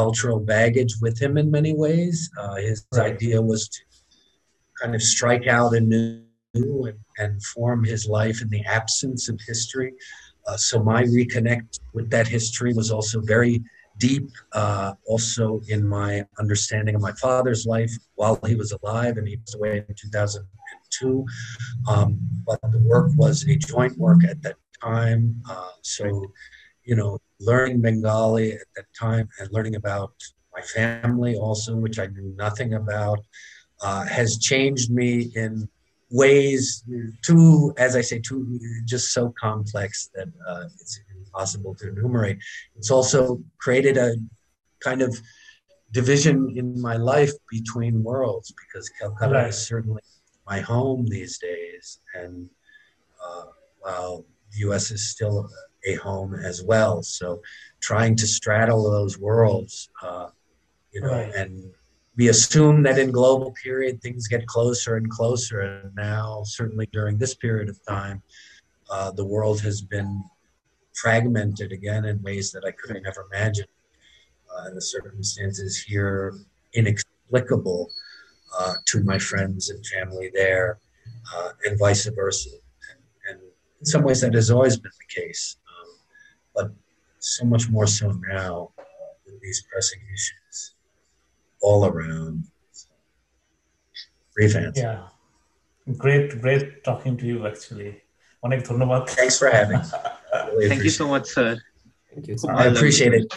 cultural baggage with him in many ways. His idea was to kind of strike out anew and form his life in the absence of history. So my reconnect with that history was also very deep, also in my understanding of my father's life while he was alive, and he passed away in 2002. But the work was a joint work at that time. So, you know, learning Bengali at that time and learning about my family also, which I knew nothing about, has changed me in ways too, just so complex that it's impossible to enumerate. It's also created a kind of division in my life between worlds, because Calcutta is certainly my home these days, and while the U.S. is still a home as well. So trying to straddle those worlds, you know, and we assume that in global period, things get closer and closer. And now, certainly during this period of time, the world has been fragmented again in ways that I could have never imagined. And the circumstances here, inexplicable to my friends and family there, and vice versa. And in some ways that has always been the case. But so much more so now with these pressing issues all around. Brief answer. Yeah. Great talking to you, actually. Thanks for having me. Really thank you so much, sir. Thank you. I appreciate it.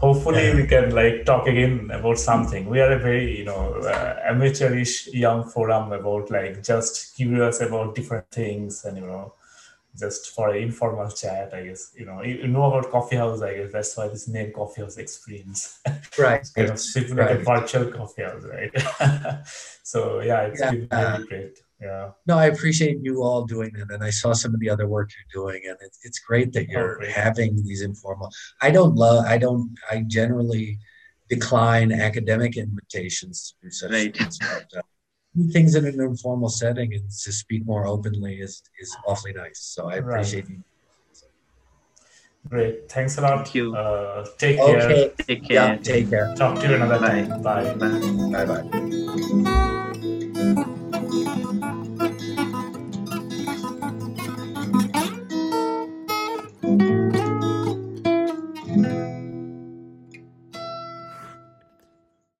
Hopefully we can talk again about something. We are a very amateurish young forum about just curious about different things and just for an informal chat, I guess. You know about coffee house, I guess. That's why this name coffee house experience. Right. It's like a virtual coffee house, right? So yeah, it's been really great. Yeah. No, I appreciate you all doing that. And I saw some of the other work you're doing, and it's great that you're having these informal. I generally decline academic invitations to do such things. But, things in an informal setting and to speak more openly is awfully nice. So I appreciate you. Great. Thanks a lot. Thank you. Take care. Take care. Talk to you another time. Bye. Bye. Bye.